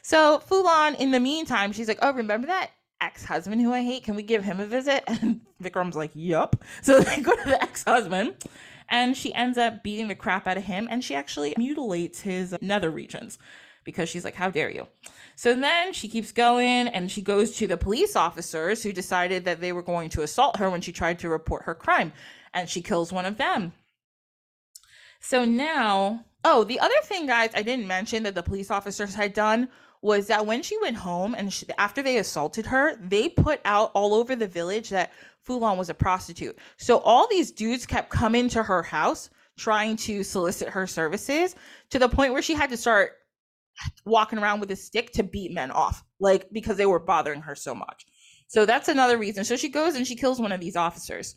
So Phoolan, in the meantime, she's like, oh, remember that ex-husband who I hate? Can we give him a visit? And Vikram's like, yup. So they go to the ex-husband and she ends up beating the crap out of him, and she actually mutilates his nether regions because she's like, how dare you. So then she keeps going and she goes to the police officers who decided that they were going to assault her when she tried to report her crime, and she kills one of them. So now, oh, the other thing, guys, I didn't mention that the police officers had done was that when she went home and she, after they assaulted her, they put out all over the village that Phoolan was a prostitute. So all these dudes kept coming to her house trying to solicit her services, to the point where she had to start walking around with a stick to beat men off, like, because they were bothering her so much. So that's another reason. So she goes and she kills one of these officers.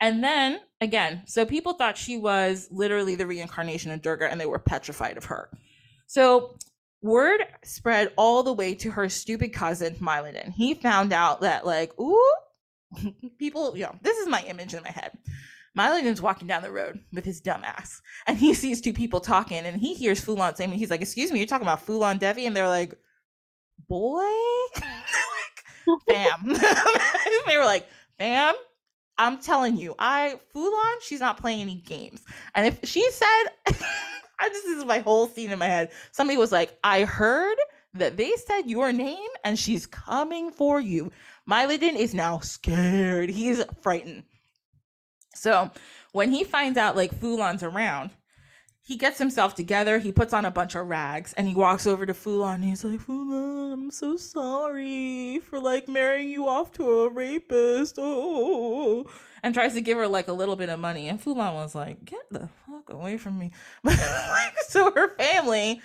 And then again, so people thought she was literally the reincarnation of Durga and they were petrified of her. So word spread all the way to her stupid cousin Myladin. He found out that, like, ooh, people, you know, this is my image in my head. Myladin's walking down the road with his dumb ass and he sees two people talking and he hears Phoolan saying, he's like, excuse me, you're talking about Phoolan Devi? And they're like, boy, like, bam. They were like, bam, I'm telling you, I Phoolan, she's not playing any games. And if she said I just, this is my whole scene in my head. Somebody was like, I heard that they said your name and she's coming for you. Myladin is now scared. He's frightened. So when he finds out, like, Phoolan's around, he gets himself together. He puts on a bunch of rags and he walks over to Phoolan and he's like, Phoolan, I'm so sorry for, like, marrying you off to a rapist. Oh. And tries to give her, like, a little bit of money. And Phoolan was like, get the fuck away from me. So her family,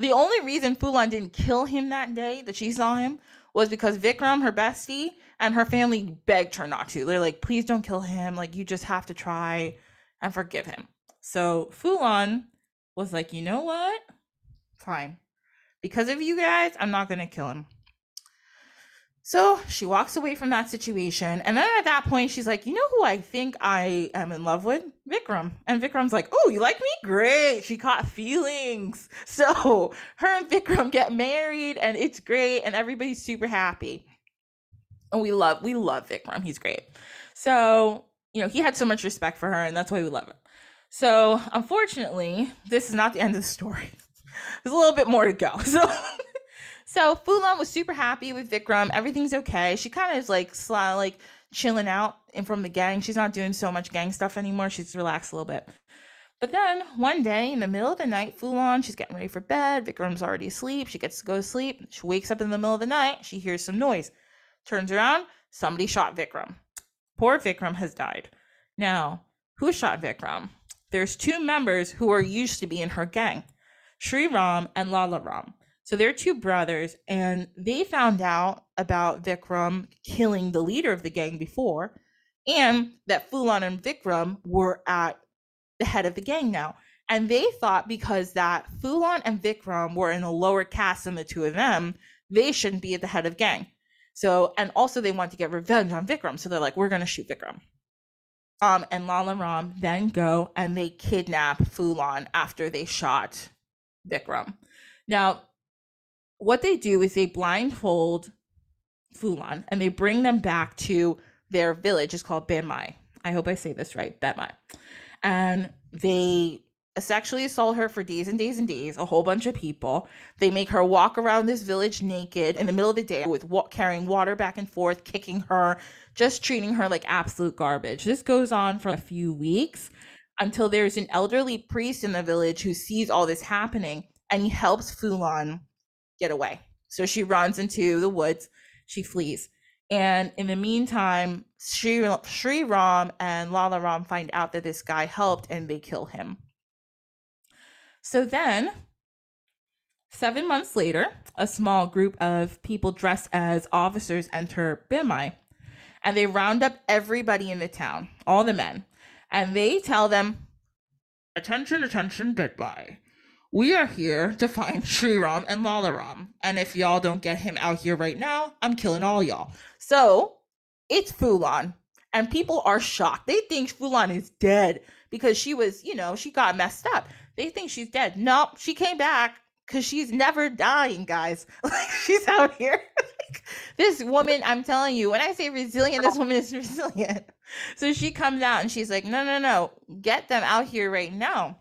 the only reason Phoolan didn't kill him that day that she saw him was because Vikram, her bestie, and her family begged her not to. They're like, please don't kill him. Like, you just have to try and forgive him. So Phoolan was like, you know what? Fine. Because of you guys, I'm not going to kill him. So she walks away from that situation. And then at that point, she's like, you know who I think I am in love with? Vikram. And Vikram's like, oh, you like me? Great. She caught feelings. So her and Vikram get married and it's great. And everybody's super happy. And we love, we love Vikram. He's great. So, you know, he had so much respect for her and that's why we love him. So unfortunately, this is not the end of the story. There's a little bit more to go. So. So Phoolan was super happy with Vikram. Everything's okay. She kind of is like sly, like chilling out and from the gang. She's not doing so much gang stuff anymore. She's relaxed a little bit. But then one day in the middle of the night, Phoolan, she's getting ready for bed. Vikram's already asleep. She gets to go to sleep. She wakes up in the middle of the night. She hears some noise. Turns around. Somebody shot Vikram. Poor Vikram has died. Now, who shot Vikram? There's two members who are used to be in her gang, Sri Ram and Lala Ram. So they're two brothers, and they found out about Vikram killing the leader of the gang before, and that Phoolan and Vikram were at the head of the gang now. And they thought because that Phoolan and Vikram were in a lower caste than the two of them, they shouldn't be at the head of gang. So, and also they want to get revenge on Vikram. So they're like, we're going to shoot Vikram. Um, and Lala Ram then go and they kidnap Phoolan after they shot Vikram. Now, what they do is they blindfold Phoolan and they bring them back to their village. It's called Bemai. I hope I say this right, Bemai. And they sexually assault her for days and days and days, a whole bunch of people. They make her walk around this village naked in the middle of the day with wa- carrying water back and forth, kicking her, just treating her like absolute garbage. This goes on for a few weeks until there's an elderly priest in the village who sees all this happening and he helps Phoolan get away. So she runs into the woods, she flees. And in the meantime, Sri, Sri Ram and Lala Ram find out that this guy helped and they kill him. So then seven months later, a small group of people dressed as officers enter Bemai and they round up everybody in the town, all the men, and they tell them, attention, attention, Bemai. We are here to find Sri Ram and Lala Ram. And if y'all don't get him out here right now, I'm killing all y'all. So it's Phoolan. And people are shocked. They think Phoolan is dead because she was, you know, she got messed up. They think she's dead. No, she came back because she's never dying, guys. Like, she's out here. This woman, I'm telling you, when I say resilient, this woman is resilient. So she comes out and she's like, no, no, no, get them out here right now.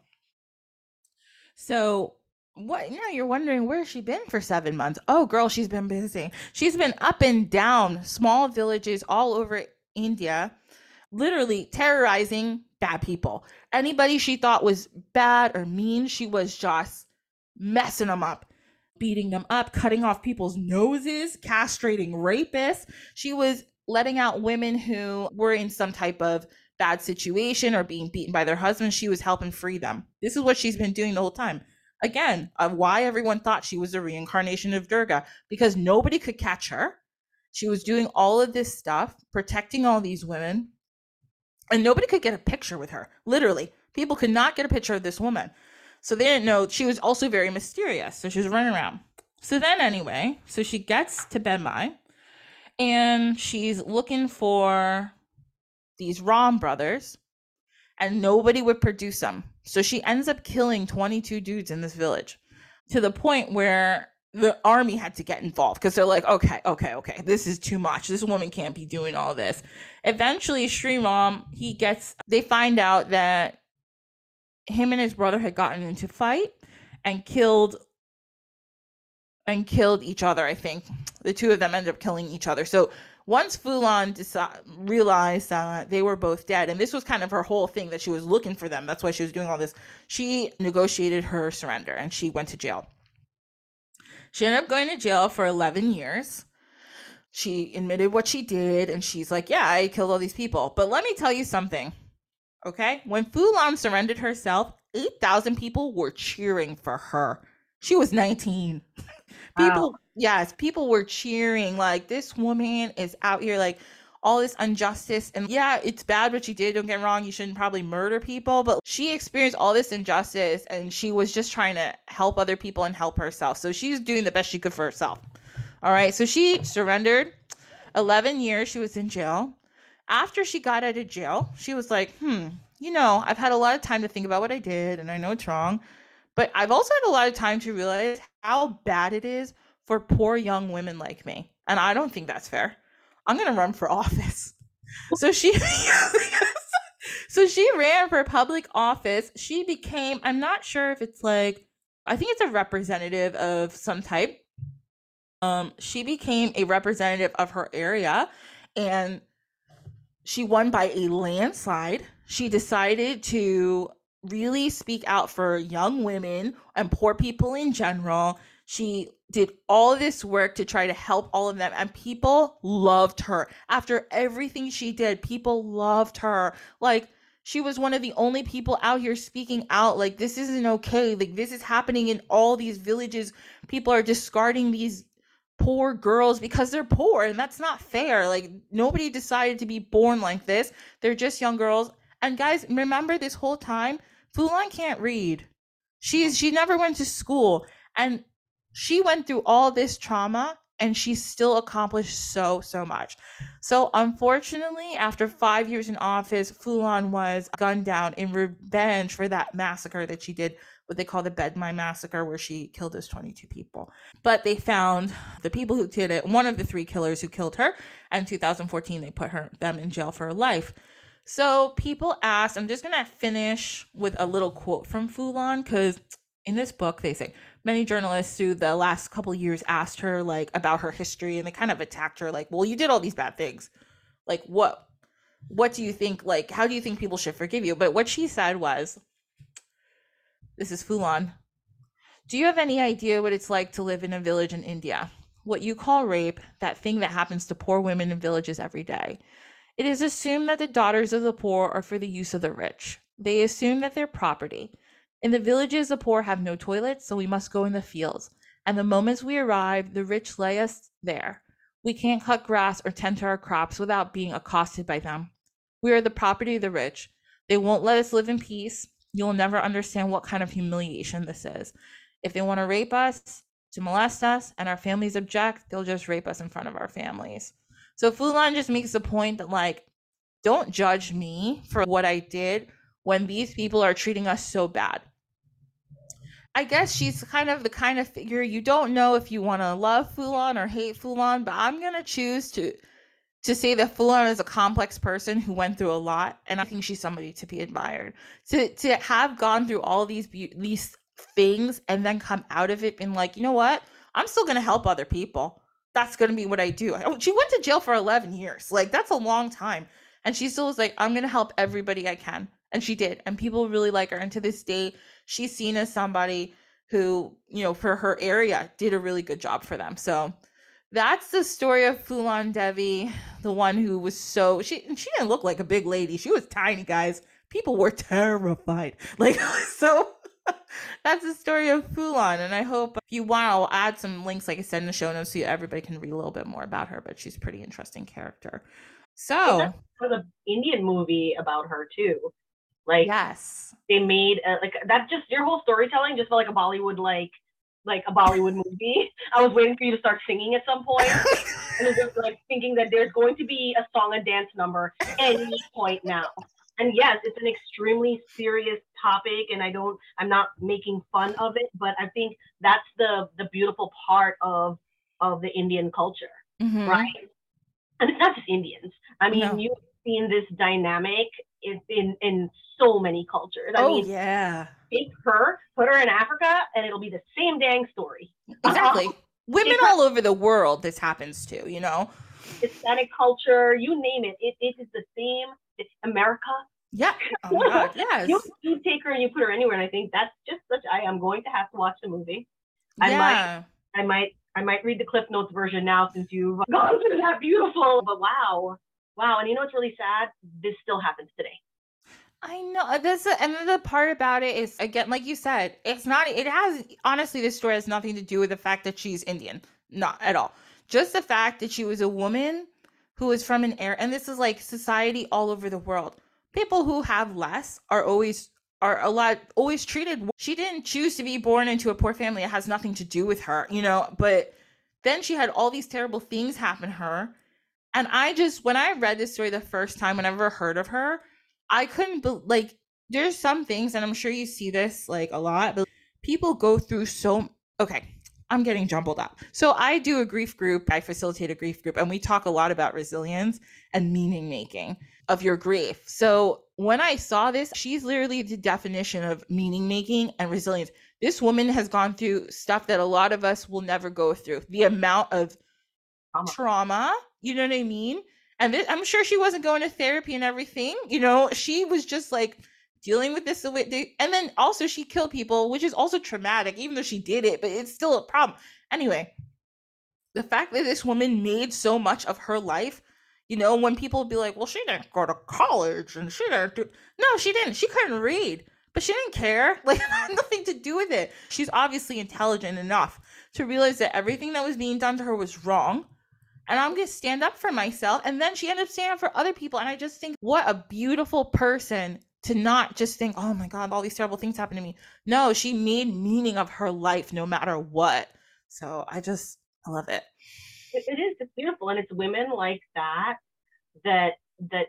So what, now you're wondering, where has she been for seven months? Oh, girl, she's been busy. She's been up and down small villages all over India, literally terrorizing bad people. Anybody she thought was bad or mean, she was just messing them up, beating them up, cutting off people's noses, castrating rapists. She was letting out women who were in some type of bad situation or being beaten by their husband. She was helping free them. This is what she's been doing the whole time. Again, of why everyone thought she was a reincarnation of Durga, because nobody could catch her. She was doing all of this stuff, protecting all these women, and nobody could get a picture with her. Literally, people could not get a picture of this woman. So they didn't know. She was also very mysterious, so she was running around. So then anyway, so she gets to Bemai and she's looking for these Ram brothers, and nobody would produce them. So she ends up killing twenty-two dudes in this village, to the point where the army had to get involved because they're like, okay, okay, okay, this is too much. This woman can't be doing all this. Eventually, Sri Ram, he gets, they find out that him and his brother had gotten into a fight and killed and killed each other, I think. The two of them ended up killing each other. So once Phoolan decided, realized that uh, they were both dead, and this was kind of her whole thing, that she was looking for them. That's why she was doing all this. She negotiated her surrender, and she went to jail. She ended up going to jail for eleven years. She admitted what she did, and she's like, yeah, I killed all these people. But let me tell you something, okay? When Phoolan surrendered herself, eight thousand people were cheering for her. She was nineteen. People, wow. yes, people were cheering like, this woman is out here, like, all this injustice. And yeah, it's bad what she did, don't get me wrong, you shouldn't probably murder people, but she experienced all this injustice and she was just trying to help other people and help herself. So she's doing the best she could for herself. All right, so she surrendered. Eleven years she was in jail. After she got out of jail, she was like, hmm, you know, I've had a lot of time to think about what I did, and I know it's wrong, but I've also had a lot of time to realize how bad it is for poor young women like me, and I don't think that's fair. I'm going to run for office. So she so she ran for public office. She became, I'm not sure if it's like, I think it's a representative of some type. Um, she became a representative of her area, and she won by a landslide. She decided to really speak out for young women and poor people in general. She did all this work to try to help all of them, and people loved her. After everything she did, people loved her. Like, she was one of the only people out here speaking out, like, this isn't okay, like, this is happening in all these villages, people are discarding these poor girls because they're poor, and that's not fair. Like, nobody decided to be born like this, they're just young girls. And guys, remember, this whole time Phoolan can't read, she's she never went to school, and she went through all this trauma, and she still accomplished so, so much. So unfortunately, after five years in office, Phoolan was gunned down in revenge for that massacre that she did, what they call the Bedmine Massacre, where she killed those twenty-two people. But they found the people who did it, one of the three killers who killed her, and in two thousand fourteen, they put her them in jail for life. So people asked, I'm just going to finish with a little quote from Phoolan, because in this book, they say, many journalists through the last couple of years asked her, like, about her history, and they kind of attacked her, like, well, you did all these bad things, like, what what do you think, like, how do you think people should forgive you? But what she said was, this is Phoolan, do you have any idea what it's like to live in a village in India? What you call rape, that thing that happens to poor women in villages every day. It is assumed that the daughters of the poor are for the use of the rich. They assume that they're property. In the villages, the poor have no toilets, so we must go in the fields. And the moment we arrive, the rich lay us there. We can't cut grass or tend to our crops without being accosted by them. We are the property of the rich. They won't let us live in peace. You'll never understand what kind of humiliation this is. If they want to rape us, to molest us, and our families object, they'll just rape us in front of our families. So Phoolan just makes the point that, like, don't judge me for what I did when these people are treating us so bad. I guess she's kind of the kind of figure, you don't know if you want to love Phoolan or hate Phoolan, but I'm going to choose to to say that Phoolan is a complex person who went through a lot, and I think she's somebody to be admired. To to have gone through all these be- these things and then come out of it being like, you know what? I'm still going to help other people. That's going to be what I do. She went to jail for eleven years. Like, that's a long time. And she still was like, I'm going to help everybody I can. And she did. And people really like her. And to this day, she's seen as somebody who, you know, for her area, did a really good job for them. So that's the story of Phoolan Devi, the one who was so, she she didn't look like a big lady. She was tiny, guys. People were terrified. Like, so that's the story of Phoolan. And I hope, if you want, I'll add some links, like I said, in the show notes so everybody can read a little bit more about her. But she's a pretty interesting character. So for the Indian movie about her too. Like, yes, they made a, like that. Just your whole storytelling just felt like a Bollywood, like, like a Bollywood movie. I was waiting for you to start singing at some point, and I was just like thinking that there's going to be a song and dance number any point now. And yes, it's an extremely serious topic, and I don't, I'm not making fun of it, but I think that's the the beautiful part of of the Indian culture, mm-hmm. right? And it's not just Indians. I mean, no. You've seen this dynamic in in, in so many cultures. I oh, mean, yeah. Take her, put her in Africa, and it'll be the same dang story. Exactly. Uh, Women all over the world, this happens to, you know? Hispanic culture, you name it. It, it is the same. It's America. Yeah. Oh, my God. Yes. You, you take her and you put her anywhere, and I think that's just such, I am going to have to watch the movie. I yeah. might, I might, I might read the Cliff Notes version now since you've gone through that beautiful, but wow. Wow. And you know what's really sad? This still happens today. I know. That's the, and the part about it is, again, like you said, it's not, it has, honestly, this story has nothing to do with the fact that she's Indian. Not at all. Just the fact that she was a woman who was from an era, and this is like society all over the world. People who have less are always, are a lot, always treated. She didn't choose to be born into a poor family. It has nothing to do with her, you know, but then she had all these terrible things happen to her. And I just, when I read this story the first time, whenever I heard of her, I couldn't, be, like, there's some things, and I'm sure you see this, like, a lot, but people go through so, okay, I'm getting jumbled up. So I do a grief group, I facilitate a grief group, and we talk a lot about resilience and meaning making of your grief. So when I saw this, she's literally the definition of meaning making and resilience. This woman has gone through stuff that a lot of us will never go through. The amount of trauma, trauma, you know what I mean? And this, I'm sure she wasn't going to therapy and everything, you know, she was just like dealing with this. And then also she killed people, which is also traumatic, even though she did it, but it's still a problem. Anyway, the fact that this woman made so much of her life, you know, when people be like, well, she didn't go to college and she didn't do, no, she didn't, she couldn't read, but she didn't care. Like, had nothing to do with it. She's obviously intelligent enough to realize that everything that was being done to her was wrong. And I'm going to stand up for myself. And then she ended up standing up for other people. And I just think, what a beautiful person to not just think, oh my God, all these terrible things happened to me. No, she made meaning of her life no matter what. So I just, I love it. It, it is, it's beautiful. And it's women like that, that, that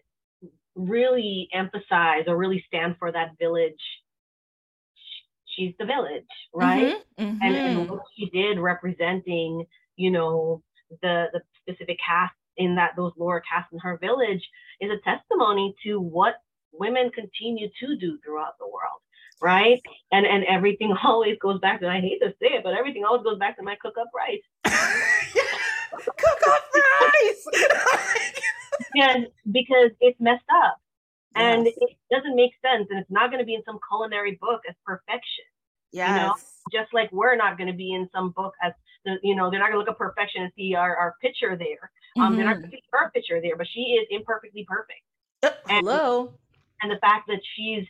really emphasize or really stand for that village. She's the village, right? Mm-hmm, mm-hmm. And, and what she did representing, you know, the, the specific caste in that, those lower castes in her village, is a testimony to what women continue to do throughout the world, right? And and everything always goes back to, and I hate to say it, but everything always goes back to my cook-up rice. Cook-up rice! And because it's messed up. Yes. And it doesn't make sense. And it's not going to be in some culinary book as perfection. Yes. You know? Just like we're not going to be in some book as, the, you know, they're not going to look at perfection and see our, our picture there. Um, mm-hmm. They're not going to see her picture there, but she is imperfectly perfect. Uh, and, hello. And the fact that she's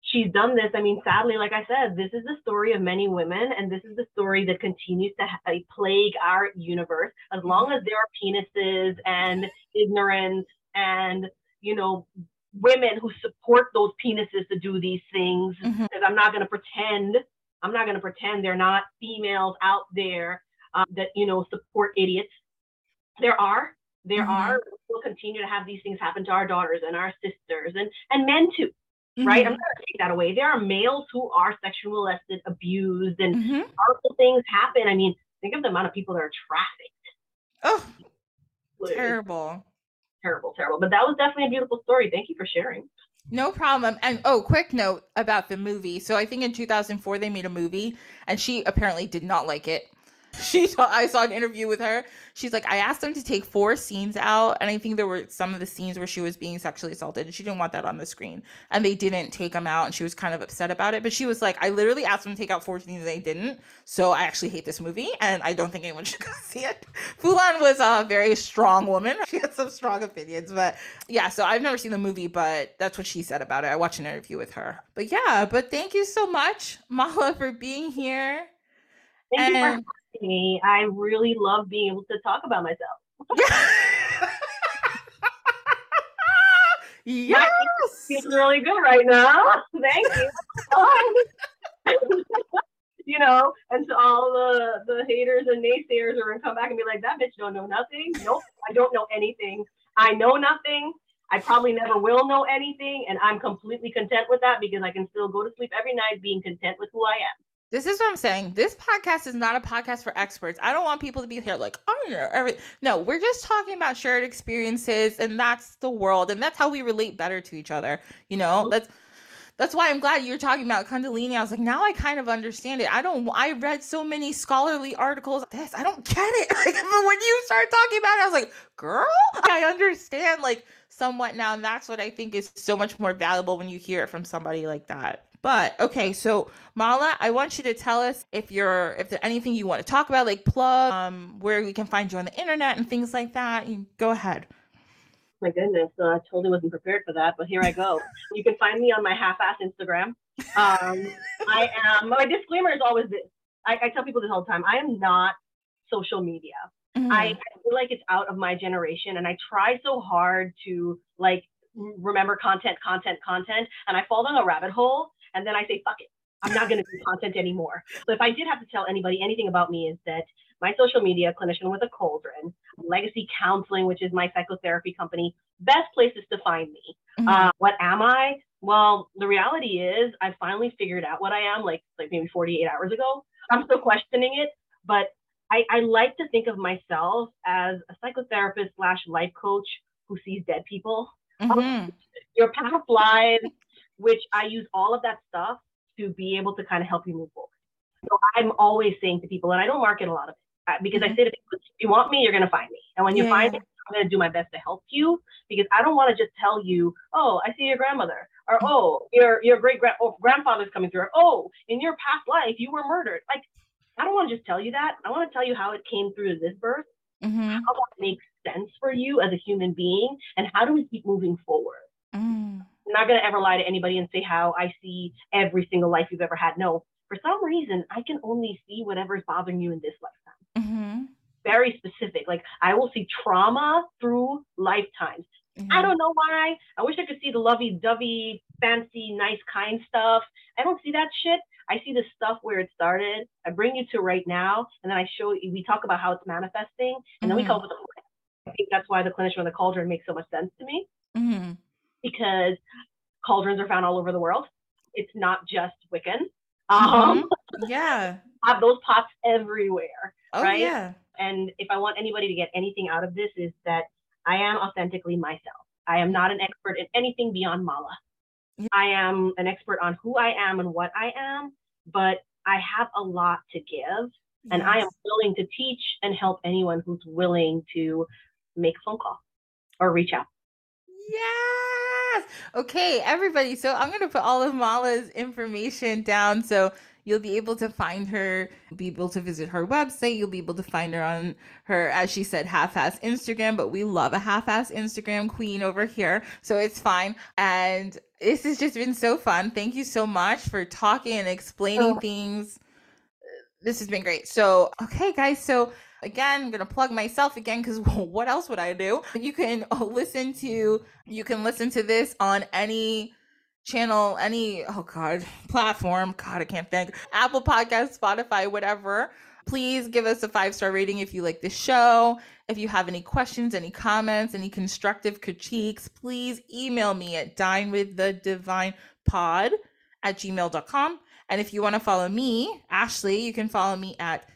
she's done this, I mean, sadly, like I said, this is the story of many women, and this is the story that continues to ha- plague our universe. As long as there are penises and ignorance and, you know, women who support those penises to do these things, because mm-hmm. I'm not going to pretend I'm not going to pretend they're not females out there um, that, you know, support idiots. There are, there mm-hmm. are, we'll continue to have these things happen to our daughters and our sisters and, and men too, mm-hmm. right? I'm not going to take that away. There are males who are sexually molested, abused, and mm-hmm. powerful things happen. I mean, think of the amount of people that are trafficked. Oh, like, terrible. Terrible, terrible. But that was definitely a beautiful story. Thank you for sharing. No problem. And oh, quick note about the movie. So I think in two thousand four they made a movie, and she apparently did not like it. She saw, I saw an interview with her. She's like, I asked them to take four scenes out, and I think there were some of the scenes where she was being sexually assaulted, and she didn't want that on the screen, and they didn't take them out, and she was kind of upset about it. But she was like, I literally asked them to take out four scenes, and they didn't. So I actually hate this movie, and I don't think anyone should go see it. Phoolan was a very strong woman. She had some strong opinions, but yeah. So I've never seen the movie, but that's what she said about it. I watched an interview with her. But yeah, but thank you so much, Mala, for being here. Thank and- you. For- Me, I really love being able to talk about myself. Yes, it's really good right now. Thank you. You know, and so all the the haters and naysayers are gonna come back and be like, "That bitch don't know nothing." Nope, I don't know anything. I know nothing. I probably never will know anything, and I'm completely content with that because I can still go to sleep every night being content with who I am. This is what I'm saying. This podcast is not a podcast for experts. I don't want people to be here like, oh, no, everything. No, we're just talking about shared experiences, and that's the world. And that's how we relate better to each other. You know, that's, that's why I'm glad you're talking about Kundalini. I was like, now I kind of understand it. I don't, I read so many scholarly articles. This, I don't get it. Like, but when you start talking about it, I was like, girl, I understand like somewhat now. And that's what I think is so much more valuable when you hear it from somebody like that. But okay, so Mala, I want you to tell us if you're if there's anything you want to talk about, like plug um, where we can find you on the internet and things like that. You go ahead. My goodness, uh, I totally wasn't prepared for that, but here I go. You can find me on my half-ass Instagram. Um, I am. My disclaimer is always this. I, I tell people this all the time. I am not social media. Mm-hmm. I, I feel like it's out of my generation, and I try so hard to like remember content, content, content, and I fall down a rabbit hole, and then I say, fuck it. I'm not going to do content anymore. So if I did have to tell anybody anything about me, is that my social media, Clinician with a Cauldron, Legacy Counseling, which is my psychotherapy company, best places to find me. Mm-hmm. Uh, what am I? Well, the reality is I finally figured out what I am, like, like maybe forty-eight hours ago. I'm still questioning it, but I, I like to think of myself as a psychotherapist slash life coach who sees dead people. Mm-hmm. Um, your past lives, which I use all of that stuff to be able to kind of help you move forward. So I'm always saying to people, and I don't market a lot of it because mm-hmm. I say to people, if you want me, you're going to find me. And when you yeah. find me, I'm going to do my best to help you, because I don't want to just tell you, oh, I see your grandmother, or, oh, your, your great grand oh, grandfather's coming through. Or, oh, in your past life, you were murdered. Like, I don't want to just tell you that. I want to tell you how it came through this birth, mm-hmm. how it makes sense for you as a human being, and how do we keep moving forward? Mm. I'm not going to ever lie to anybody and say how I see every single life you've ever had. No, for some reason, I can only see whatever's bothering you in this lifetime. Mm-hmm. Very specific. Like, I will see trauma through lifetimes. Mm-hmm. I don't know why. I wish I could see the lovey-dovey, fancy, nice, kind stuff. I don't see that shit. I see the stuff where it started. I bring you to right now, and then I show you, we talk about how it's manifesting, and then mm-hmm. we come up with a plan. I think that's why the Clinician with the Cauldron makes so much sense to me. Mm-hmm. Because cauldrons are found all over the world. It's not just Wiccan. Um, mm-hmm. Yeah. I have those pots everywhere. Oh, right? Yeah. And if I want anybody to get anything out of this, is that I am authentically myself. I am not an expert in anything beyond Mala. Yeah. I am an expert on who I am and what I am, but I have a lot to give. Yes. And I am willing to teach and help anyone who's willing to make a phone call or reach out. Yeah. Okay, everybody. So I'm going to put all of Mala's information down, so you'll be able to find her, be able to visit her website. You'll be able to find her on her, as she said, half-ass Instagram, but we love a half-ass Instagram queen over here. So it's fine. And this has just been so fun. Thank you so much for talking and explaining oh. things. This has been great. So, okay, guys. So again, I'm going to plug myself again, because what else would I do? You can listen to, you can listen to this on any channel, any, oh God, platform. God, I can't think. Apple Podcasts, Spotify, whatever. Please give us a five-star rating if you like the show. If you have any questions, any comments, any constructive critiques, please email me at dinewiththedivinepod at gmail dot com. And if you want to follow me, Ashley, you can follow me at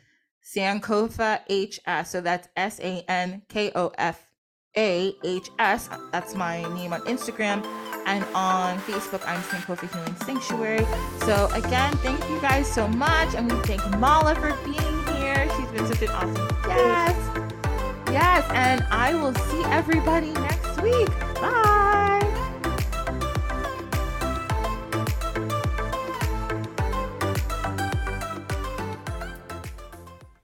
Sankofa H S. So that's S A N K O F A H S. That's my name on Instagram. And on Facebook, I'm Sankofa Healing Sanctuary. So again, thank you guys so much. And we thank Mala for being here. She's been such an awesome guest. Yes. And I will see everybody next week. Bye.